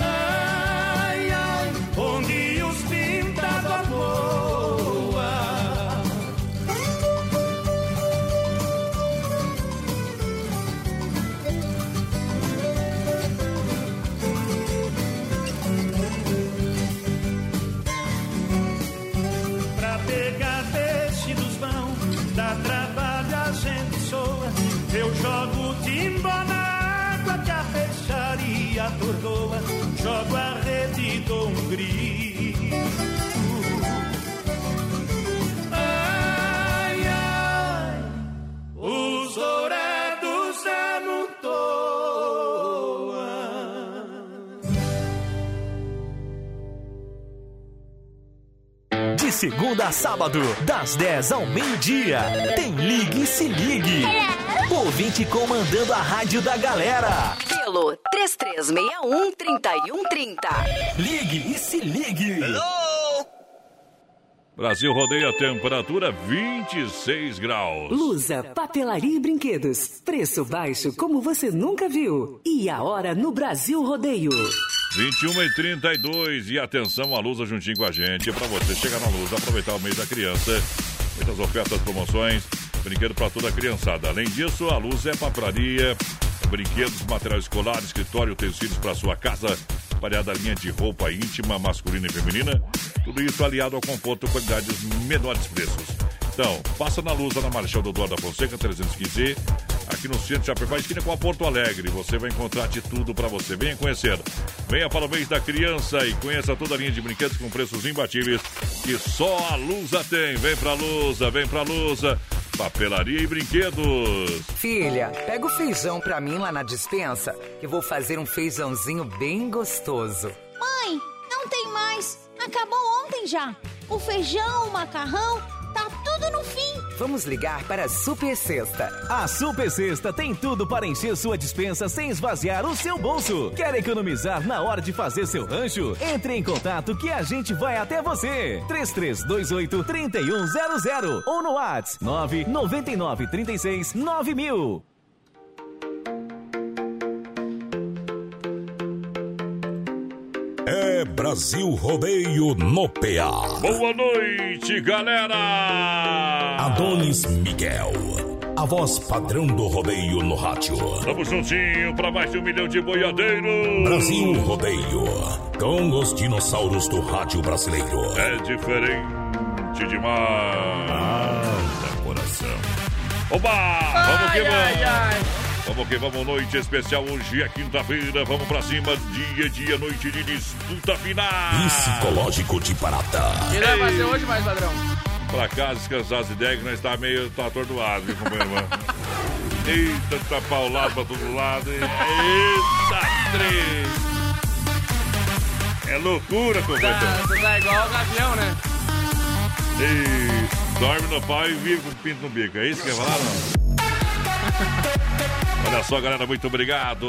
ai, ai, onde os pinta da boa. Pra pegar peixe dos vão, dá trabalho, a gente soa, eu jogo timba na água que a peixaria atordoa, jogo a rede e dou um grito, ai, segunda a sábado, das 10 ao meio-dia. Tem Ligue e Se Ligue. Ouvinte comandando a rádio da galera. Pelo 3361-3130. Ligue e Se Ligue. Hello! Brasil rodeia, temperatura 26 graus. Lusa, papelaria e brinquedos. Preço baixo como você nunca viu. E a hora no Brasil rodeio. 21h32. E atenção, a Lusa juntinho com a gente. É pra você chegar na Lusa, aproveitar o mês da criança. Muitas ofertas, promoções. Brinquedo pra toda a criançada. Além disso, a Lusa é papelaria, brinquedos, material escolar, escritório, utensílios para sua casa. Variada linha de roupa íntima, masculina e feminina. Tudo isso aliado ao conforto e qualidade dos menores preços. Então, passa na Lusa, na Marechal Deodoro da Fonseca, 315, aqui no centro de Chapecó, esquina com a Porto Alegre. Você vai encontrar de tudo para você. Venha conhecer. Venha para o mês da criança e conheça toda a linha de brinquedos com preços imbatíveis que só a Lusa tem. Vem para a Lusa, vem para a Lusa. Papelaria e brinquedos. Filha, pega o feijão pra mim lá na dispensa, que vou fazer um feijãozinho bem gostoso. Mãe, não tem mais. Acabou ontem já. O feijão, o macarrão, tá tudo no fim. Vamos ligar para a Super Cesta. A Super Cesta tem tudo para encher sua dispensa sem esvaziar o seu bolso. Quer economizar na hora de fazer seu rancho? Entre em contato que a gente vai até você. 3328-3100 ou no WhatsApp 999-36-9000. É Brasil Rodeio no PA. Boa noite, galera! Adonis Miguel, a voz padrão do rodeio no rádio. Vamos juntinho pra mais de 1 milhão de boiadeiros. Brasil Rodeio, com os dinossauros do rádio brasileiro. É diferente demais. Ah, coração. Oba! Vamos que vamos! Vamos que vamos, noite especial, hoje é quinta-feira, vamos pra cima, dia, noite de disputa final. Psicológico de parada. Ele vai fazer hoje mais, padrão. Pra cá, descansar as ideias, que nós tá meio atordoado, viu, companheiro, mano? Eita, tá paulado pra todo lado, hein? Eita, três. É loucura, companheiro. Você tá igual o Gavião, né? E dorme no pau e vive com o pinto no bico, é isso que é falar, não? Olha só, galera, muito obrigado.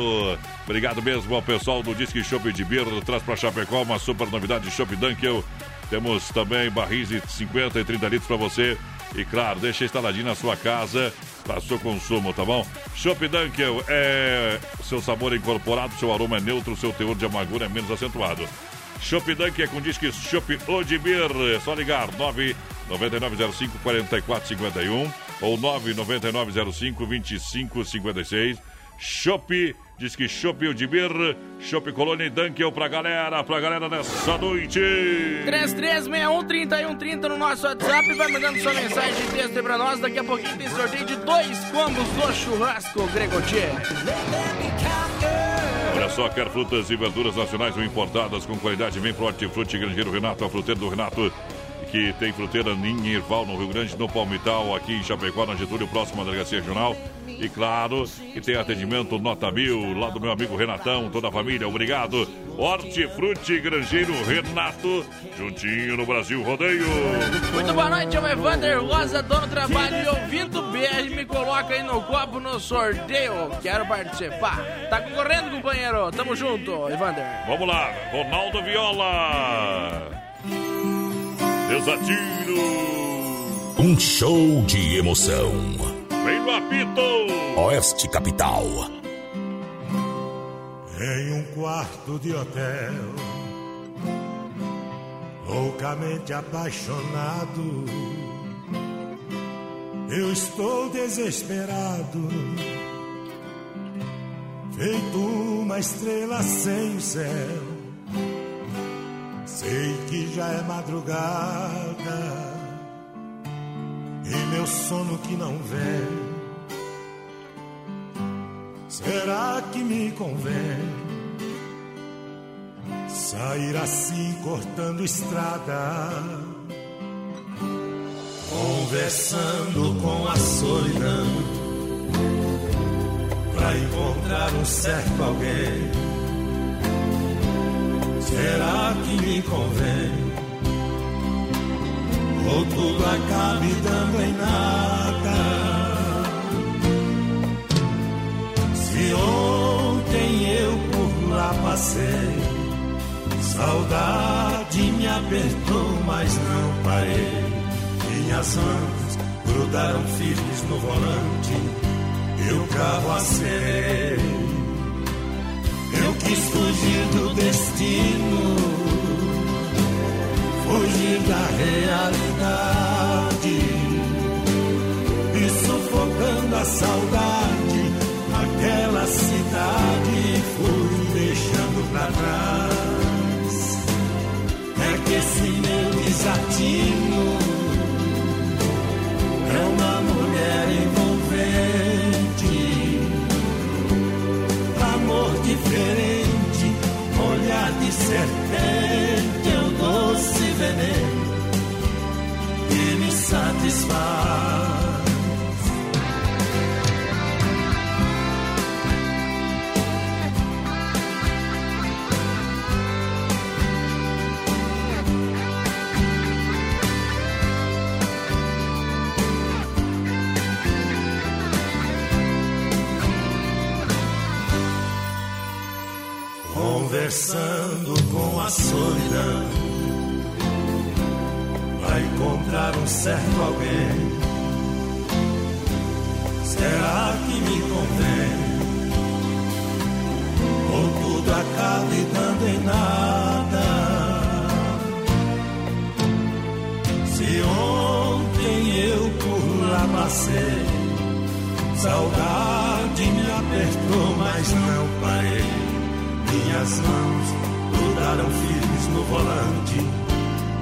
Obrigado mesmo ao pessoal do Disque Chopp de Beer. Traz pra Chapecó uma super novidade de Chopp Dunkel. Temos também barris de 50 e 30 litros pra você. E claro, deixa instaladinho na sua casa para seu consumo, tá bom? Chopp Dunkel é seu sabor incorporado, seu aroma é neutro, seu teor de amargura é menos acentuado. Chopp Dunkel é com Disque Chopp de Beer. É só ligar 99905-4451 ou 99905-2556. Chopp, diz que Chopp de Beer, Chopp Colônia e Dunkel pra galera nessa noite. 3361-3130 no nosso WhatsApp, vai mandando sua mensagem de texto aí pra nós. Daqui a pouquinho tem sorteio de 2 combos do churrasco Gregotchê. Olha só, quer frutas e verduras nacionais ou importadas com qualidade, vem pro Hortifruti Grangeiro Renato, a fruteira do Renato, que tem fruteira em Erval, no Rio Grande, no Palmital, aqui em Chapecó, na Getúlio, próximo à Delegacia Regional. E claro, que tem atendimento nota 1000, lá do meu amigo Renatão, toda a família, obrigado. Hortifruti Grangeiro Renato, juntinho no Brasil Rodeio. Muito boa noite, eu Evander Rosa, dono do trabalho e ouvindo o BR, me coloca aí no copo no sorteio, quero participar. Tá concorrendo, companheiro, tamo junto, Evander. Vamos lá, Ronaldo Viola. Desatino. Um show de emoção. Vem no apito. Oeste Capital. Em um quarto de hotel, loucamente apaixonado, eu estou desesperado, feito uma estrela sem o céu. Sei que já é madrugada e meu sono que não vem. Será que me convém sair assim cortando estrada, conversando com a solidão, pra encontrar um certo alguém? Será que me convém ou tudo acaba dando em nada. Se ontem eu por lá passei, saudade me apertou, mas não parei. Minhas mãos grudaram firmes no volante e o carro acelerei. Eu quis fugir do destino, fugir da realidade, e sufocando a saudade, aquela cidade fui deixando pra trás. É que esse meu desatino é uma mulher envolvente, amor diferente, olhar de serpente, doce veneno que me satisfaz. Conversando com a solidão, vai encontrar um certo alguém. Será que me convém? Ou tudo acaba e dando em nada? Se ontem eu por lá passei, saudade me apertou, mas não parei. Minhas mãos grudaram firmes no volante,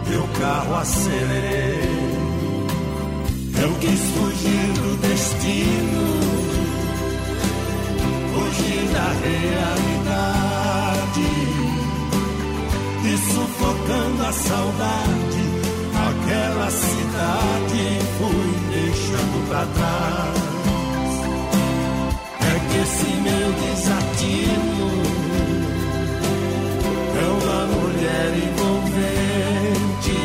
meu carro acelerei. Eu quis fugir do destino, fugir da realidade, e sufocando a saudade, aquela cidade fui deixando pra trás. É que esse meu desatino é uma mulher envolvente,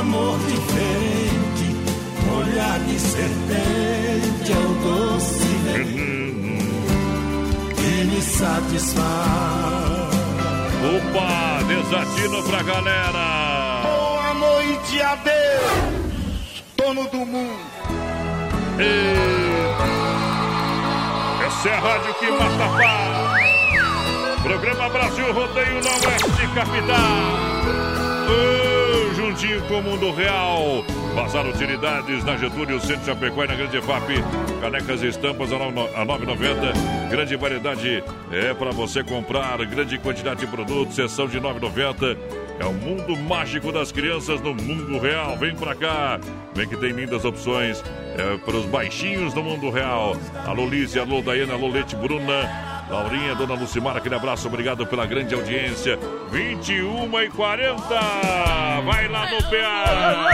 amor diferente, olhar de serpente, é o doce veneno que me satisfaz. Opa, desatino pra galera. Boa noite, adeus, dono do mundo. E... essa é a rádio que mata a paz. Programa Brasil Rodeio na Oeste Capital. Juntinho com o Mundo Real Bazar Utilidades na Getúlio, centro de Chapecó e na Grande FAP. Canecas e estampas a 9,90. Grande variedade é para você comprar, grande quantidade de produtos, seção de 9,90. É o mundo mágico das crianças no Mundo Real. Vem pra cá, vem que tem lindas opções para os baixinhos do Mundo Real. Alô Lízia, alô Daiana, alô Leite Bruna, Laurinha, dona Lucimara, aquele abraço, obrigado pela grande audiência. 21h40, vai lá no PA.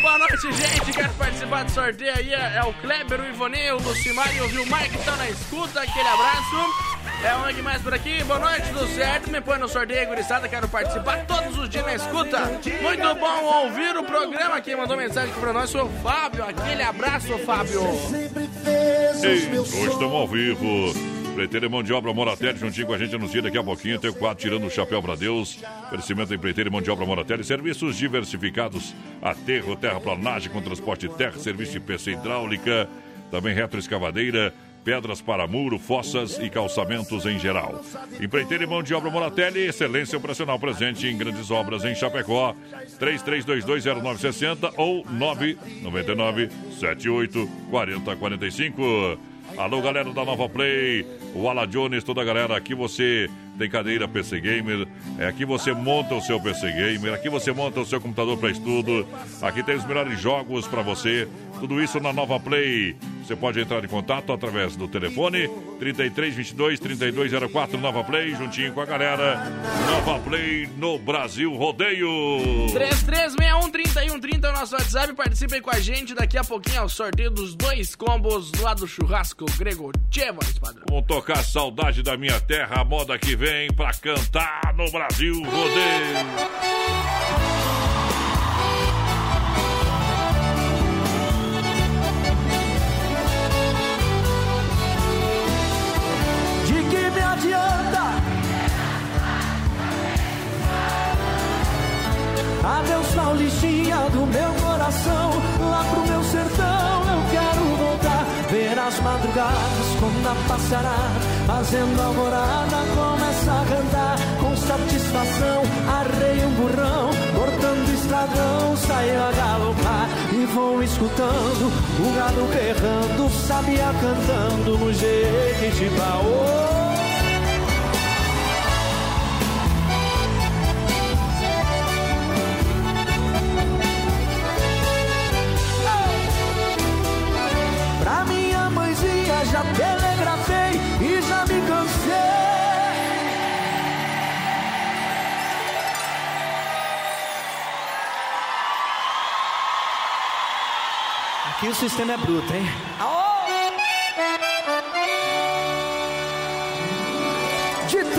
Boa noite, gente, quero participar do sorteio aí. É o Kleber, o Ivonei, o Lucimar e o Vilmar que estão na escuta, aquele abraço. É o Ang mais por aqui, boa noite, tudo certo? Me põe no sorteio, gurizada, quero participar todos os dias na escuta. Muito bom ouvir o programa. Quem mandou mensagem aqui pra nós, o Fábio, aquele abraço, Fábio. Ei, hoje estamos ao vivo. Empreiteiro e mão de obra Moratelli, juntinho com a gente anuncia daqui a pouquinho. Tem o quadro Tirando o Chapéu para Deus. Oferecimento da Empreiteiro e mão de obra Moratelli. Serviços diversificados: aterro, terraplanagem com transporte de terra, serviço de peça hidráulica, também retroescavadeira, pedras para muro, fossas e calçamentos em geral. Empreiteiro e mão de obra Moratelli, excelência operacional presente em grandes obras em Chapecó. 33220960 ou 999784045. Alô, galera da Nova Play, o Ala Jones, toda a galera. Aqui você tem cadeira PC Gamer, aqui você monta o seu PC Gamer, aqui você monta o seu computador para estudo, aqui tem os melhores jogos para você. Tudo isso na Nova Play. Você pode entrar em contato através do telefone 3322-3204. Nova Play, juntinho com a galera. Nova Play no Brasil Rodeio. 3361-3130 é o nosso WhatsApp. Participem com a gente. Daqui a pouquinho é o sorteio dos dois combos lá do churrasco Gregotchê, mais padrão. Vou tocar Saudade da Minha Terra, a moda que vem pra cantar no Brasil Rodeio. Paulistinha do meu coração, lá pro meu sertão eu quero voltar. Ver as madrugadas como na passarada, fazendo alvorada, começa a cantar. Com satisfação, arrei um burrão, cortando estradão, saio a galopar. E vou escutando o galo berrando, o sabiá cantando no Jequitibá. Já telegrafei e já me cansei. Aqui o sistema é bruto, hein? Aô! De tanto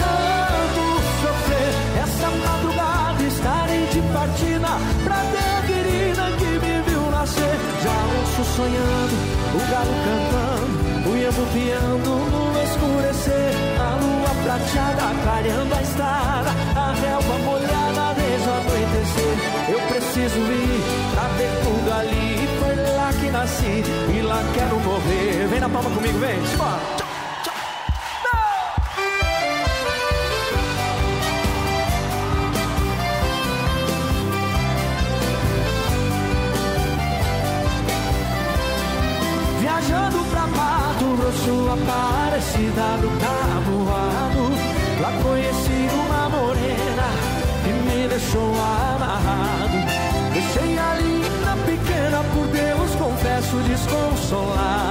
sofrer, essa madrugada estarei de partida pra ter querida que me viu nascer. Já ouço sonhando, o galo cantando, o iambu piando no escurecer, a lua prateada clareando a estrada, a relva molhada desde o anoitecer. Eu preciso ir pra ver tudo ali, foi lá que nasci e lá quero morrer. Vem na palma comigo, vem, bora! Aparecida do Tabuado, lá conheci uma morena que me deixou amarrado. Deixei a linda pequena, por Deus confesso, desconsolado.